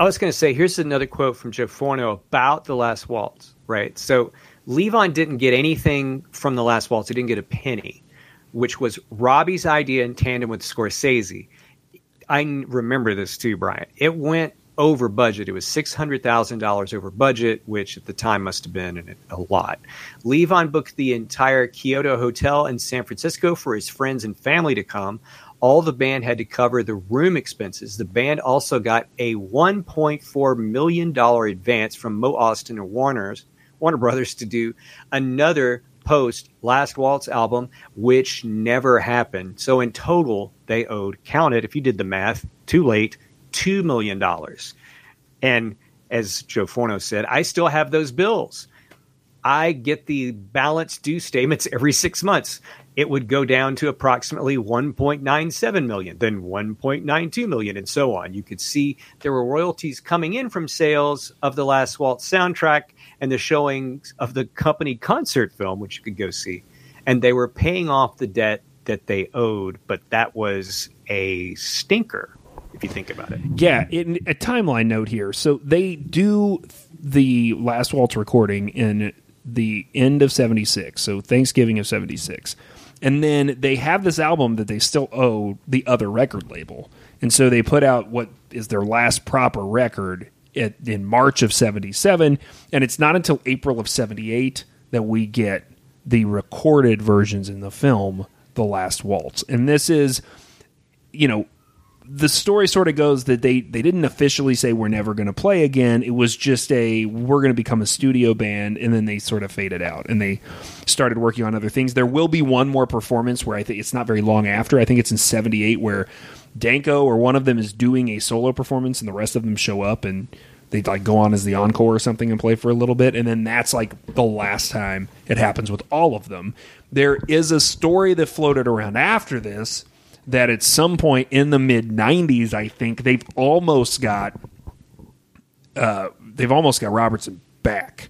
I was going to say, here's another quote from Joe Forno about The Last Waltz, right? So Levon didn't get anything from The Last Waltz; he didn't get a penny, which was Robbie's idea in tandem with Scorsese. I remember this too, Brian. It went over budget. It was six hundred thousand dollars over budget, which at the time must have been a lot. Levon booked the entire Kyoto Hotel in San Francisco for his friends and family to come. All the band had to cover the room expenses. The band also got a one point four million dollars advance from Mo Austin and Warner's, Warner Brothers to do another post Last Waltz album, which never happened. So in total, they owed, counted, if you did the math, too late, two million dollars. And as Joe Forno said, I still have those bills. I get the balance due statements every six months. It would go down to approximately one point nine seven million, then one point nine two million, and so on. You could see there were royalties coming in from sales of The Last Waltz soundtrack and the showings of the company concert film, which you could go see. And they were paying off the debt that they owed, but that was a stinker, if you think about it. Yeah, in a timeline note here. So they do the Last Waltz recording in the end of seventy-six, so Thanksgiving of seventy-six. And then they have this album that they still owe the other record label. And so they put out what is their last proper record It, in March of seventy-seven, and it's not until April of seventy-eight that we get the recorded versions in the film, The Last Waltz. And this is, you know, the story sort of goes that they, they didn't officially say we're never going to play again. It was just a, we're going to become a studio band, and then they sort of faded out, and they started working on other things. There will be one more performance where I think it's not very long after. I think it's in seventy-eight where Danko or one of them is doing a solo performance and the rest of them show up and they like go on as the encore or something and play for a little bit. And then that's like the last time it happens with all of them. There is a story that floated around after this that at some point in the mid nineties, I think they've almost got, uh, they've almost got Robertson back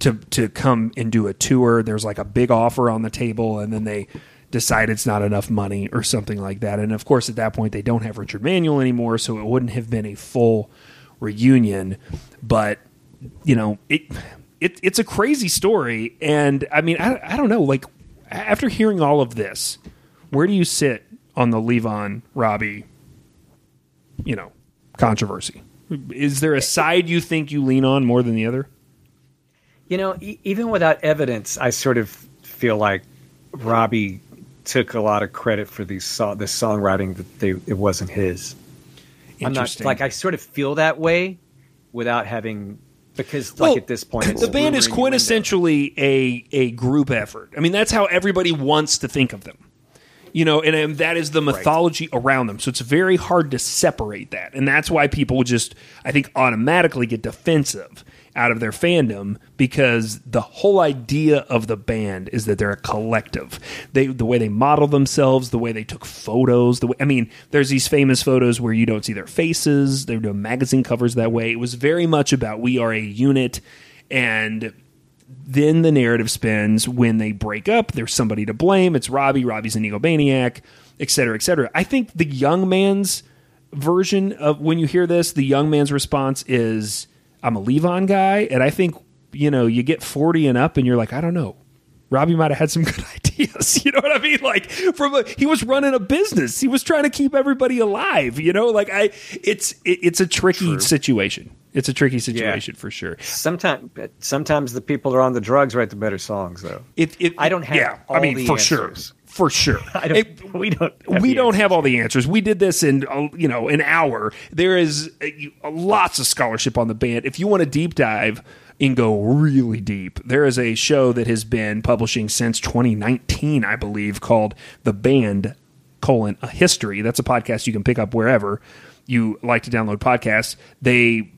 to, to come and do a tour. There's like a big offer on the table and then they decide it's not enough money or something like that. And of course, at that point, they don't have Richard Manuel anymore, so it wouldn't have been a full reunion. But, you know, it, it it's a crazy story. And I mean, I, I don't know, like after hearing all of this, where do you sit on the Levon Robbie you know, controversy. Is there a side you think you lean on more than the other? You know, e- even without evidence, I sort of feel like Robbie took a lot of credit for these so- this songwriting that they it wasn't his. I'm not like I sort of feel that way without having because well, like at this point it's the band is quintessentially a a group effort. I mean, that's how everybody wants to think of them. You know, and, and that is the mythology right. around them. So it's very hard to separate that. And that's why people just, I think, automatically get defensive out of their fandom, because the whole idea of the band is that they're a collective. They, the way they model themselves, the way they took photos, the way, I mean, there's these famous photos where you don't see their faces. They're doing magazine covers that way. It was very much about we are a unit, and then the narrative spins when they break up. There's somebody to blame. It's Robbie. Robbie's an egomaniac, et cetera, et cetera. I think the young man's version of when you hear this, the young man's response is, I'm a Levon guy. And I think, you know, you get forty and up and you're like, I don't know. Robbie might have had some good ideas. You know what I mean? Like from a, he was running a business. He was trying to keep everybody alive. You know, like I, it's, it, it's a tricky True. situation. It's a tricky situation yeah. for sure. Sometimes, sometimes the people that are on the drugs write the better songs, though. If, if I don't have, yeah, all I mean, the for answers. sure, for sure, I don't, it, we don't, have we don't answers. have all the answers. We did this in you know an hour. There is a, a, lots of scholarship on the band. If you want to deep dive and go really deep, there is a show that has been publishing since twenty nineteen, I believe, called "The Band: colon, A History." That's a podcast you can pick up wherever you like to download podcasts. They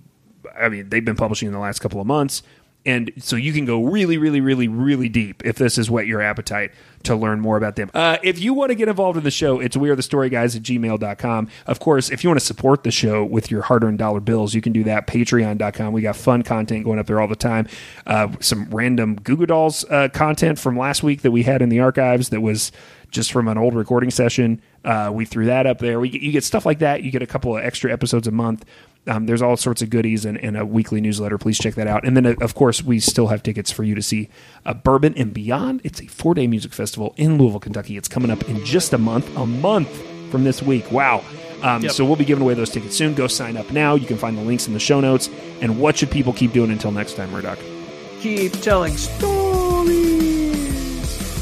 I mean, they've been publishing in the last couple of months. And so you can go really, really, really, really deep if this is what your appetite to learn more about them. Uh, if you want to get involved in the show, it's we are the story guys at gmail dot com. Of course, if you want to support the show with your hard-earned dollar bills, you can do that, patreon dot com. We got fun content going up there all the time. Uh, some random Goo Goo Dolls uh, content from last week that we had in the archives that was just from an old recording session. Uh, we threw that up there. We, you get stuff like that. You get a couple of extra episodes a month. Um, there's all sorts of goodies and, and a weekly newsletter. Please check that out. And then, uh, of course, we still have tickets for you to see uh, Bourbon and Beyond. It's a four-day music festival in Louisville, Kentucky. It's coming up in just a month, a month from this week. Wow. Um, yep. So we'll be giving away those tickets soon. Go sign up now. You can find the links in the show notes. And what should people keep doing until next time, Murdoch? Keep telling stories.